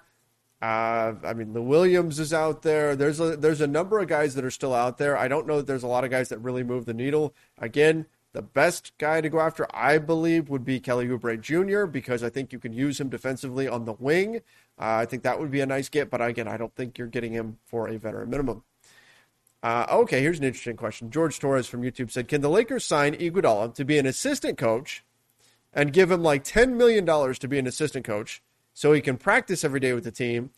Uh, I mean, Lou Williams is out there. There's a, there's a number of guys that are still out there. I don't know that there's a lot of guys that really move the needle. Again, the best guy to go after, I believe, would be Kelly Oubre Junior, because I think you can use him defensively on the wing. Uh, I think that would be a nice get, but again, I don't think you're getting him for a veteran minimum. Uh, okay, here's an interesting question. George Torres from YouTube said, can the Lakers sign Iguodala to be an assistant coach and give him like ten million dollars to be an assistant coach so he can practice every day with the team,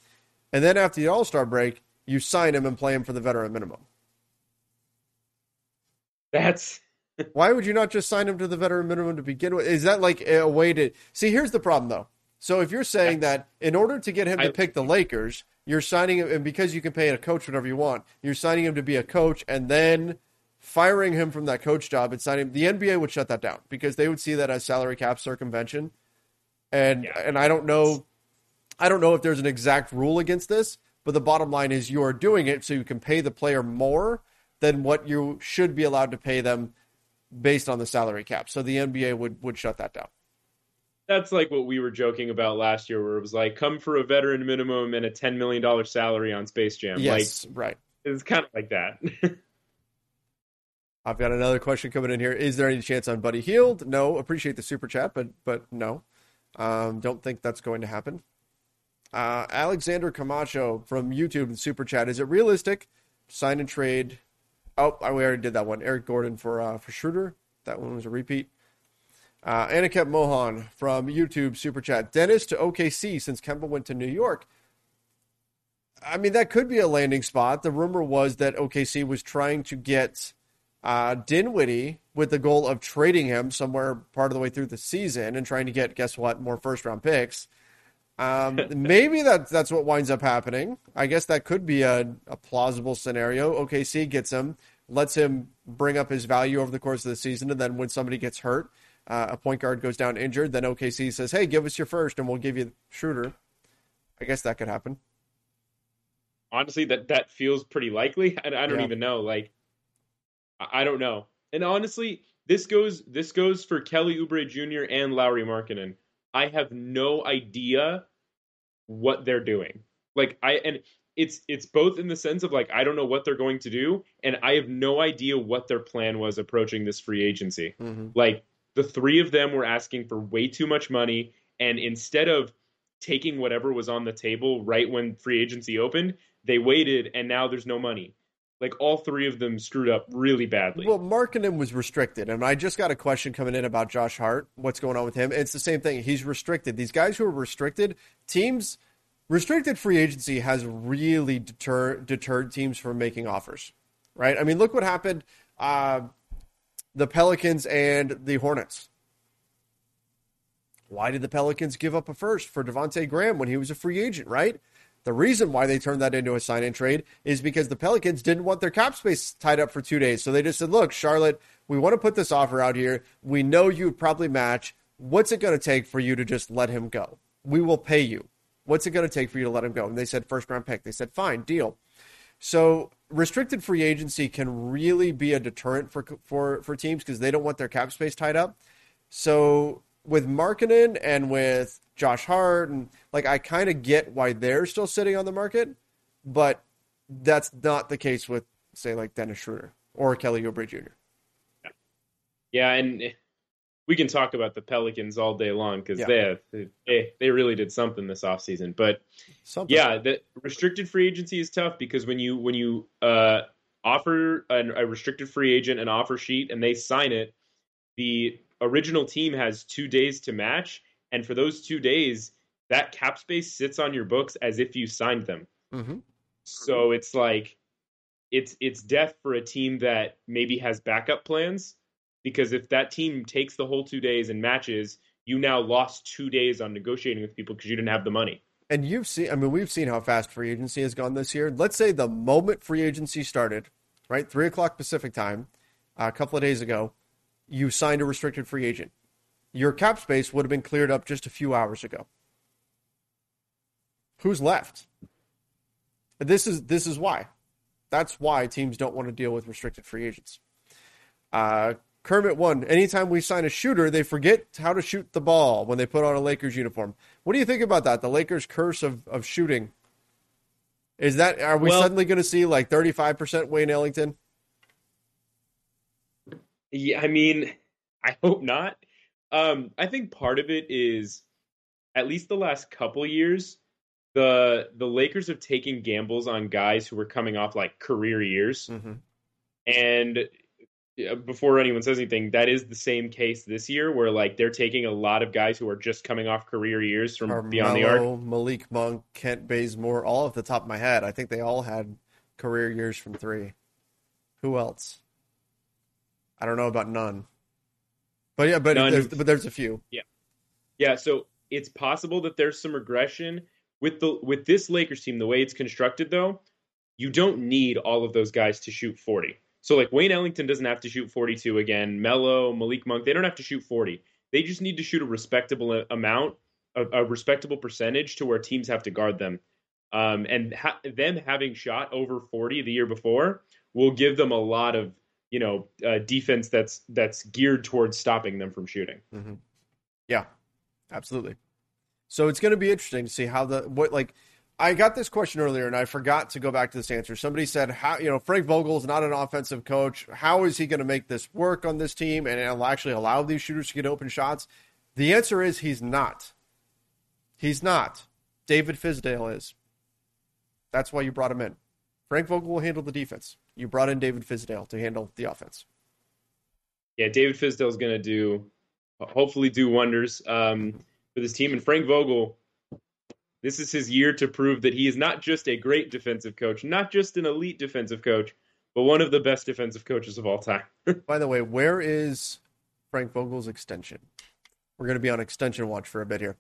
and then after the All-Star break, you sign him and play him for the veteran minimum? That's... Why would you not just sign him to the veteran minimum to begin with? Is that like a way to... See, here's the problem, though. So if you're saying that in order to get him to pick the Lakers... You're signing him, and because you can pay a coach whatever you want, you're signing him to be a coach and then firing him from that coach job and signing him. The N B A would shut that down because they would see that as salary cap circumvention. And yeah. and I don't know I don't know if there's an exact rule against this, but the bottom line is you are doing it so you can pay the player more than what you should be allowed to pay them based on the salary cap. So the N B A would, would shut that down. That's like what we were joking about last year, where it was like, come for a veteran minimum and a ten million dollars salary on Space Jam. Yes, like, right. It's kind of like that. I've got another question coming in here. Is there any chance on Buddy Hield? No. Appreciate the super chat, but but no. Um, don't think that's going to happen. Uh, Alexander Camacho from YouTube and super chat. Is it realistic? Sign and trade. Oh, I we already did that one. Eric Gordon for uh, for Schroeder. That one was a repeat. Uh, Aniket Mohan from YouTube super chat. Dennis to O K C since Kemba went to New York. I mean, that could be a landing spot. The rumor was that O K C was trying to get uh, Dinwiddie with the goal of trading him somewhere part of the way through the season and trying to get, guess what, more first-round picks. Um, maybe that, that's what winds up happening. I guess that could be a, a plausible scenario. O K C gets him, lets him bring up his value over the course of the season, and then when somebody gets hurt, uh, a point guard goes down injured, then O K C says, hey, give us your first and we'll give you Schroder. I guess that could happen. Honestly, that, that feels pretty likely. I, I don't yeah. even know. Like, I, I don't know. And honestly, this goes this goes for Kelly Oubre Junior and Lauri Markkanen. I have no idea what they're doing. Like, I and it's it's both in the sense of like I don't know what they're going to do, and I have no idea what their plan was approaching this free agency. Mm-hmm. Like, the three of them were asking for way too much money, and instead of taking whatever was on the table right when free agency opened, they waited, and now there's no money. Like, all three of them screwed up really badly. Well, Markkanen was restricted, and I just got a question coming in about Josh Hart, what's going on with him. It's the same thing. He's restricted. These guys who are restricted, teams, restricted free agency has really deter, deterred teams from making offers, right? I mean, look what happened, uh, the Pelicans and the Hornets. Why did the Pelicans give up a first for Devontae Graham when he was a free agent, right? The reason why they turned that into a sign-in trade is because the Pelicans didn't want their cap space tied up for two days. So they just said, look, Charlotte, we want to put this offer out here. We know you probably match. What's it going to take for you to just let him go? We will pay you. What's it going to take for you to let him go? And they said first-round pick. They said, fine, deal. So restricted free agency can really be a deterrent for for, for teams because they don't want their cap space tied up. So with Markkanen and with Josh Hart, and like, I kind of get why they're still sitting on the market, but that's not the case with, say, like Dennis Schroder or Kelly Oubre Junior Yeah, yeah, and we can talk about the Pelicans all day long because yeah. they, have, they they really did something this offseason. But something. yeah, the restricted free agency is tough because when you when you uh, offer an, a restricted free agent an offer sheet and they sign it, the original team has two days to match. And for those two days, that cap space sits on your books as if you signed them. Mm-hmm. So it's like, it's it's death for a team that maybe has backup plans, because if that team takes the whole two days and matches, you now lost two days on negotiating with people because you didn't have the money. And you've seen, I mean, we've seen how fast free agency has gone this year. Let's say the moment free agency started, right, three o'clock Pacific time, a couple of days ago, you signed a restricted free agent. Your cap space would have been cleared up just a few hours ago. Who's left? This is this is why. That's why teams don't want to deal with restricted free agents. Uh, Kermit one, anytime we sign a shooter, they forget how to shoot the ball when they put on a Lakers uniform. What do you think about that? The Lakers curse of, of shooting. Is that, are we well, suddenly going to see like thirty-five percent Wayne Ellington? Yeah, I mean, I hope not. Um, I think part of it is, at least the last couple years, the the Lakers have taken gambles on guys who were coming off like career years. Mm-hmm. And before anyone says anything, that is the same case this year, where like they're taking a lot of guys who are just coming off career years from Carmelo, beyond the arc. Malik Monk, Kent Bazemore, all off the top of my head, I think they all had career years from three. Who else? I don't know about none. But yeah, but there's, but there's a few. Yeah, yeah. So it's possible that there's some regression with the with this Lakers team. The way it's constructed, though, you don't need all of those guys to shoot forty. So like Wayne Ellington doesn't have to shoot forty-two again. Melo, Malik Monk, they don't have to shoot forty. They just need to shoot a respectable amount, a, a respectable percentage, to where teams have to guard them. Um, and ha- them having shot over forty the year before will give them a lot of, you know, uh, defense that's that's geared towards stopping them from shooting. Mm-hmm. Yeah, absolutely. So it's going to be interesting to see how the what like. I got this question earlier, and I forgot to go back to this answer. Somebody said, "How you know Frank Vogel is not an offensive coach? How is he going to make this work on this team and it'll actually allow these shooters to get open shots?" The answer is he's not. He's not. David Fizdale is. That's why you brought him in. Frank Vogel will handle the defense. You brought in David Fizdale to handle the offense. Yeah, David Fizdale is going to do, hopefully do wonders um, for this team. And Frank Vogel, this is his year to prove that he is not just a great defensive coach, not just an elite defensive coach, but one of the best defensive coaches of all time. By the way, where is Frank Vogel's extension? We're going to be on extension watch for a bit here.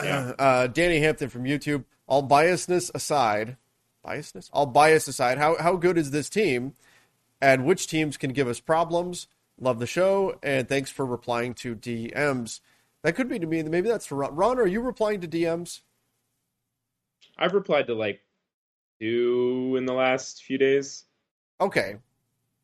Yeah. Uh, Danny Hampton from YouTube, all biasness aside, Biasness? All bias aside, how how good is this team, and which teams can give us problems? Love the show, and thanks for replying to D Ms. That could be to me. Maybe that's for Ron. Ron, are you replying to D Ms? I've replied to like two in the last few days. Okay.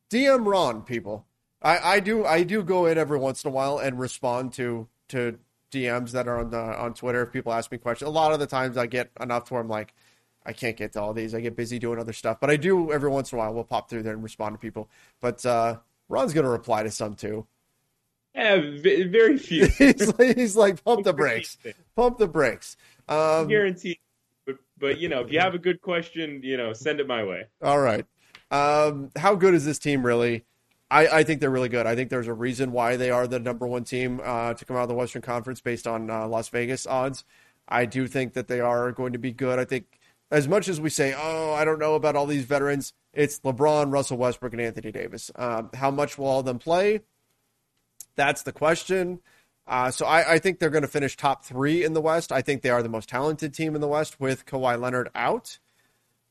D M Ron, people. I, I do I do go in every once in a while and respond to to D Ms that are on the, on Twitter if people ask me questions. A lot of the times I get enough where I'm like, I can't get to all these. I get busy doing other stuff. But I do every once in a while. We'll pop through there and respond to people. But uh, Ron's going to reply to some too. Yeah, very few. he's, like, he's like, pump the brakes. Pump the brakes. Um, Guaranteed. But, but, you know, if you have a good question, you know, send it my way. All right. Um, how good is this team really? I, I think they're really good. I think there's a reason why they are the number one team uh, to come out of the Western Conference based on uh, Las Vegas odds. I do think that they are going to be good. I think as much as we say, oh, I don't know about all these veterans, it's LeBron, Russell Westbrook, and Anthony Davis. Um, how much will all of them play? That's the question. Uh, so I, I think they're going to finish top three in the West. I think they are the most talented team in the West with Kawhi Leonard out.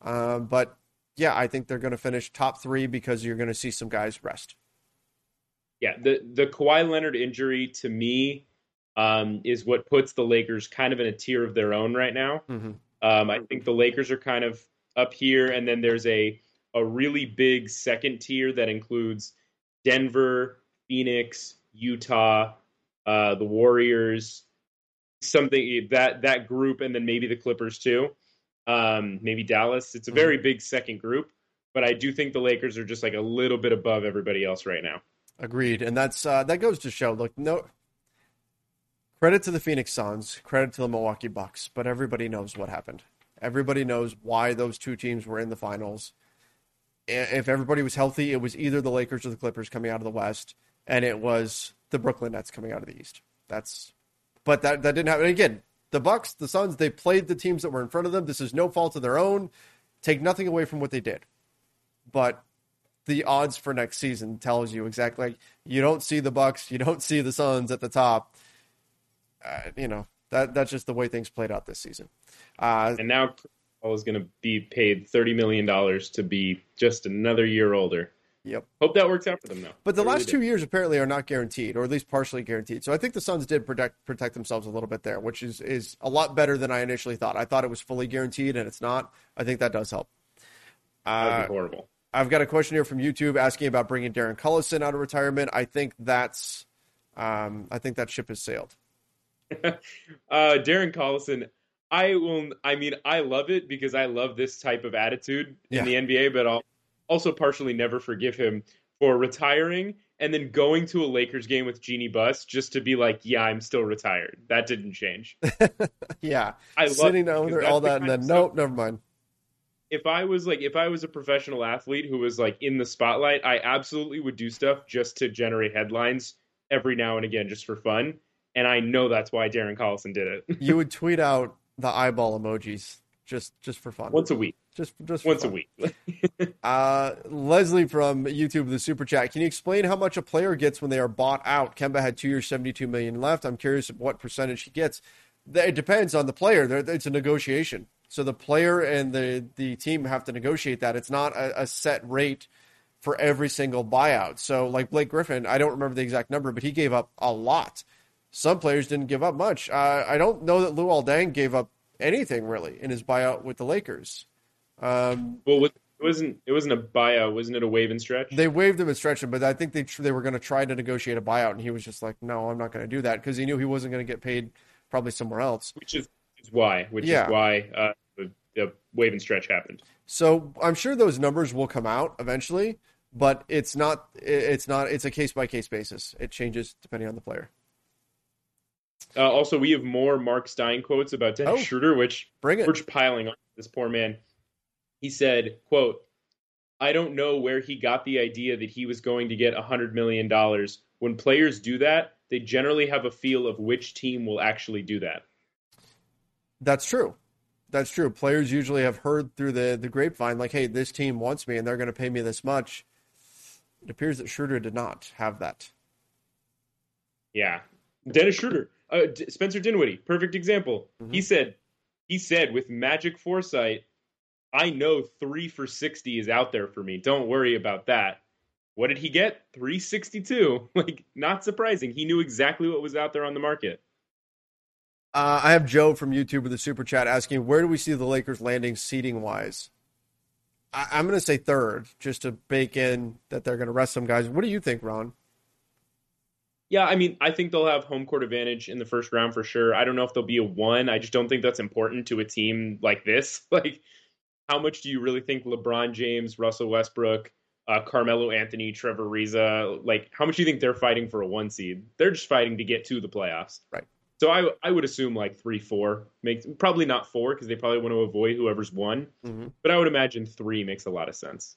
Um, but yeah, I think they're going to finish top three because you're going to see some guys rest. Yeah, the, the Kawhi Leonard injury to me um, is what puts the Lakers kind of in a tier of their own right now. Mm-hmm. Um, I think the Lakers are kind of up here, and then there's a, a really big second tier that includes Denver, Phoenix, Utah, uh, the Warriors, something that that group, and then maybe the Clippers too. Um, maybe Dallas. It's a very big second group, but I do think the Lakers are just like a little bit above everybody else right now. Agreed. And that's, uh, that goes to show, look, no credit to the Phoenix Suns, credit to the Milwaukee Bucks, but everybody knows what happened. Everybody knows why those two teams were in the finals. If everybody was healthy, it was either the Lakers or the Clippers coming out of the West, and it was the Brooklyn Nets coming out of the East. That's, but that, that didn't happen. And again, the Bucks, the Suns, they played the teams that were in front of them. This is no fault of their own. Take nothing away from what they did. But the odds for next season tells you exactly. Like, you don't see the Bucks, you don't see the Suns at the top. Uh, you know, that that's just the way things played out this season. Uh, and now Paul is going to be paid thirty million dollars to be just another year older. Yep. Hope that works out for them, though. But the they last really two did. years apparently are not guaranteed, or at least partially guaranteed. So I think the Suns did protect protect themselves a little bit there, which is, is a lot better than I initially thought. I thought it was fully guaranteed, and it's not. I think that does help. Uh, that would be horrible. I've got a question here from YouTube asking about bringing Darren Collison out of retirement. I think that's, um, I think that ship has sailed. uh, Darren Collison, I will. I mean, I love it because I love this type of attitude in yeah. the N B A, but I'll. Also partially never forgive him for retiring and then going to a Lakers game with Jeannie Buss just to be like, yeah, I'm still retired. That didn't change. yeah. I Sitting love over there, all that, the and then, nope, never mind. If I was like, if I was a professional athlete who was like in the spotlight, I absolutely would do stuff just to generate headlines every now and again, just for fun. And I know that's why Darren Collison did it. You would tweet out the eyeball emojis just, just for fun. Once a week. Just, just once fun. a week. uh, Leslie from YouTube, the super chat. Can you explain how much a player gets when they are bought out? Kemba had two years, seventy-two million dollars left. I'm curious what percentage he gets. It depends on the player. It's a negotiation. So the player and the, the team have to negotiate that. It's not a, a set rate for every single buyout. So like Blake Griffin, I don't remember the exact number, but he gave up a lot. Some players didn't give up much. Uh, I don't know that Luol Deng gave up anything really in his buyout with the Lakers. Um, well, it wasn't it wasn't a buyout, wasn't it? A wave and stretch. They waived him and stretched him, but I think they they were going to try to negotiate a buyout, and he was just like, "No, I'm not going to do that," because he knew he wasn't going to get paid probably somewhere else. Which is, is why, which yeah. is why uh, the, the wave and stretch happened. So I'm sure those numbers will come out eventually, but it's not it's not it's a case by case basis. It changes depending on the player. Uh, also, we have more Marc Stein quotes about Dennis oh, Schroder, which bring it. We're just piling on this poor man. He said, quote, I don't know where he got the idea that he was going to get one hundred million dollars. When players do that, they generally have a feel of which team will actually do that. That's true. That's true. Players usually have heard through the, the grapevine, like, hey, this team wants me and they're going to pay me this much. It appears that Schroeder did not have that. Yeah. Dennis Schroeder, uh, D- Spencer Dinwiddie, perfect example. Mm-hmm. He said, he said with magic foresight, I know three for sixty is out there for me. Don't worry about that. What did he get? three sixty-two. Like, not surprising. He knew exactly what was out there on the market. Uh, I have Joe from YouTube with a super chat asking, where do we see the Lakers landing seeding-wise? I- I'm going to say third, just to bake in that they're going to rest some guys. What do you think, Ron? Yeah, I mean, I think they'll have home court advantage in the first round for sure. I don't know if they'll be a one. I just don't think that's important to a team like this. Like, how much do you really think LeBron James, Russell Westbrook, Uh, Carmelo Anthony, Trevor Ariza, like how much do you think they're fighting for a one seed? They're just fighting to get to the playoffs. Right. So I I would assume like three, four makes probably not four because they probably want to avoid whoever's one. Mm-hmm. But I would imagine three makes a lot of sense.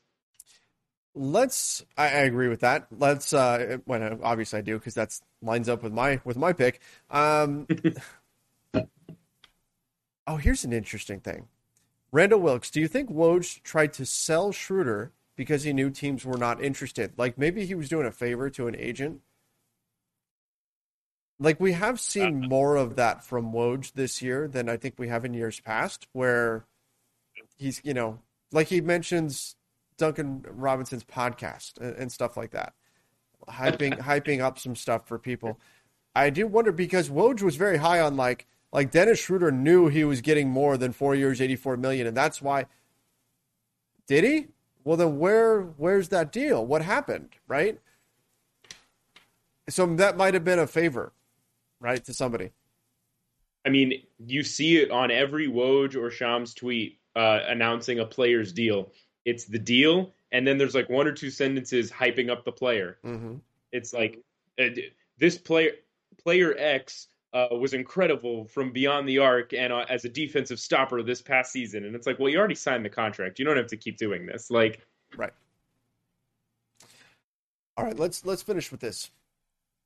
Let's I, I agree with that. Let's uh well obviously I do because that's lines up with my with my pick. Um Oh, here's an interesting thing. Randall Wilkes, do you think Woj tried to sell Schroeder because he knew teams were not interested? Like maybe he was doing a favor to an agent. Like we have seen more of that from Woj this year than I think we have in years past, where he's, you know, like he mentions Duncan Robinson's podcast and, and stuff like that, hyping, hyping up some stuff for people. I do wonder because Woj was very high on like, like Dennis Schroder knew he was getting more than four years, eighty-four million. And that's why, did he? Well, then where where's that deal? What happened, right? So that might have been a favor, right, to somebody. I mean, you see it on every Woj or Shams tweet uh, announcing a player's deal. It's the deal, and then there's like one or two sentences hyping up the player. Mm-hmm. It's like, uh, this player, player X uh, was incredible from beyond the arc and uh, as a defensive stopper this past season. And it's like, well, you already signed the contract. You don't have to keep doing this. Like, right. All right, let's, let's finish with this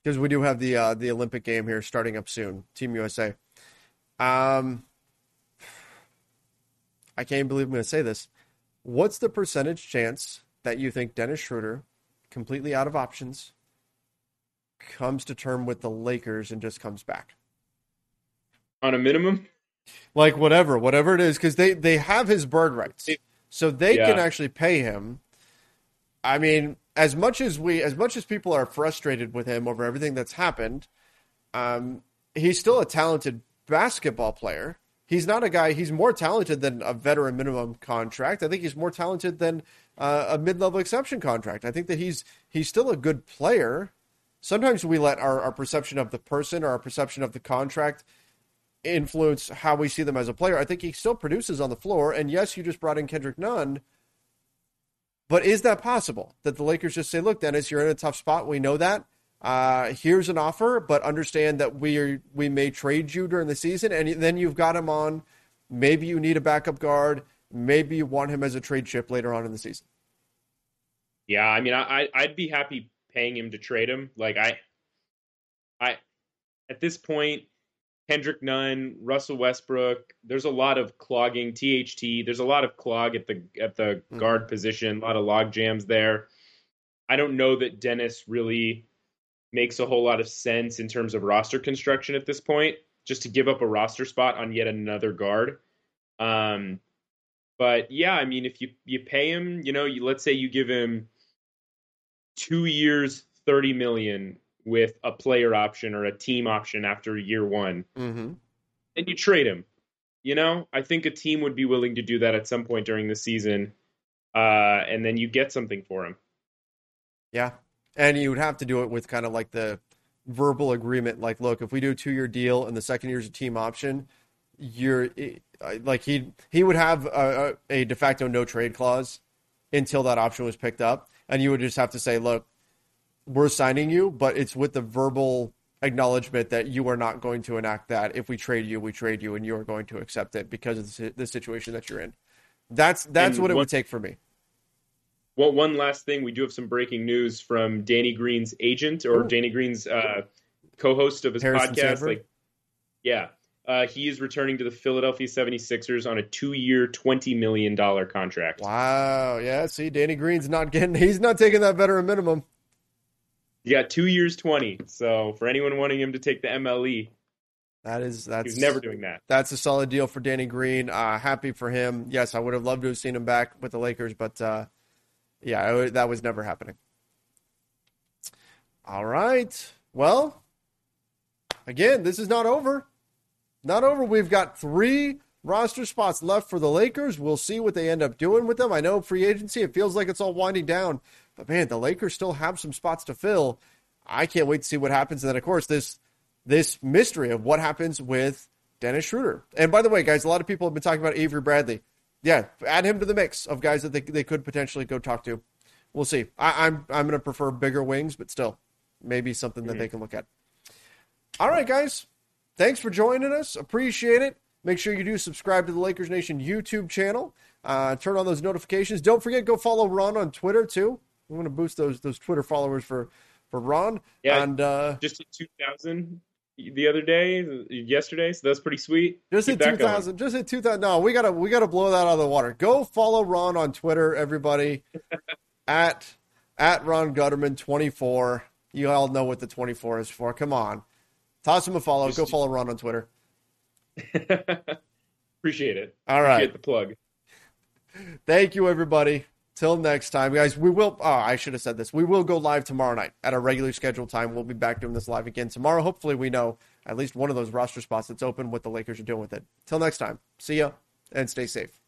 because we do have the, uh, the Olympic game here starting up soon. Team U S A. Um, I can't believe I'm going to say this. What's the percentage chance that you think Dennis Schroder, completely out of options, comes to term with the Lakers and just comes back on a minimum, like whatever, whatever it is. Cause they, they have his bird rights. So they yeah. can actually pay him. I mean, as much as we, as much as people are frustrated with him over everything that's happened, um, he's still a talented basketball player. He's not a guy, he's more talented than a veteran minimum contract. I think he's more talented than uh, a mid-level exception contract. I think that he's, he's still a good player. Sometimes we let our, our perception of the person or our perception of the contract influence how we see them as a player. I think he still produces on the floor. And yes, you just brought in Kendrick Nunn. But is that possible that the Lakers just say, look, Dennis, you're in a tough spot. We know that. Uh, here's an offer, but understand that we are, we may trade you during the season. And then you've got him on. Maybe you need a backup guard. Maybe you want him as a trade chip later on in the season. Yeah, I mean, I, I'd be happy paying him to trade him. Like I, I, at this point, Kendrick Nunn, Russell Westbrook, there's a lot of clogging T H T. There's a lot of clog at the, at the mm-hmm. guard position, a lot of log jams there. I don't know that Dennis really makes a whole lot of sense in terms of roster construction at this point, just to give up a roster spot on yet another guard. Um, but yeah, I mean, if you, you pay him, you know, you, let's say you give him Two years, thirty million with a player option or a team option after year one, mm-hmm. and you trade him. You know, I think a team would be willing to do that at some point during the season, uh, and then you get something for him. Yeah, and you would have to do it with kind of like the verbal agreement. Like, look, if we do a two-year deal and the second year's a team option, you're like he he would have a, a de facto no trade clause until that option was picked up. And you would just have to say, look, we're signing you, but it's with the verbal acknowledgement that you are not going to enact that. If we trade you, we trade you, and you are going to accept it because of the situation that you're in. That's that's and what it one, would take for me. Well, one last thing. We do have some breaking news from Danny Green's agent or Ooh. Danny Green's uh, co-host of his Harrison podcast. Sanford? Like, yeah. Uh, he is returning to the Philadelphia seventy-sixers on a two-year, twenty million dollars contract. Wow. Yeah, see, Danny Green's not getting – he's not taking that veteran minimum. Yeah, two years, twenty. So for anyone wanting him to take the M L E, that is, that's, he's never doing that. That's a solid deal for Danny Green. Uh, happy for him. Yes, I would have loved to have seen him back with the Lakers, but, uh, yeah, that was never happening. All right. Well, again, this is not over. Not over. We've got three roster spots left for the Lakers. We'll see what they end up doing with them. I know free agency, it feels like it's all winding down. But, man, the Lakers still have some spots to fill. I can't wait to see what happens. And then, of course, this this mystery of what happens with Dennis Schroder. And, by the way, guys, a lot of people have been talking about Avery Bradley. Yeah, add him to the mix of guys that they, they could potentially go talk to. We'll see. I, I'm, I'm going to prefer bigger wings, but still, maybe something that they can look at. All right, guys. Thanks for joining us. Appreciate it. Make sure you do subscribe to the Lakers Nation YouTube channel. Uh, turn on those notifications. Don't forget, go follow Ron on Twitter, too. I'm going to boost those those Twitter followers for, for Ron. Yeah, and, uh, just hit two thousand the other day, yesterday, so that's pretty sweet. Just hit two thousand. Just hit two thousand. No, we got to we gotta blow that out of the water. Go follow Ron on Twitter, everybody, at, at Ron Gutterman twenty-four. You all know what the twenty-four is for. Come on. Toss him a follow. Just go follow Ron on Twitter. Appreciate it. All right. Get the plug. Thank you, everybody. Till next time, guys. We will. Oh, I should have said this. We will go live tomorrow night at our regular scheduled time. We'll be back doing this live again tomorrow. Hopefully, we know at least one of those roster spots that's open, what the Lakers are doing with it. Till next time. See ya and stay safe.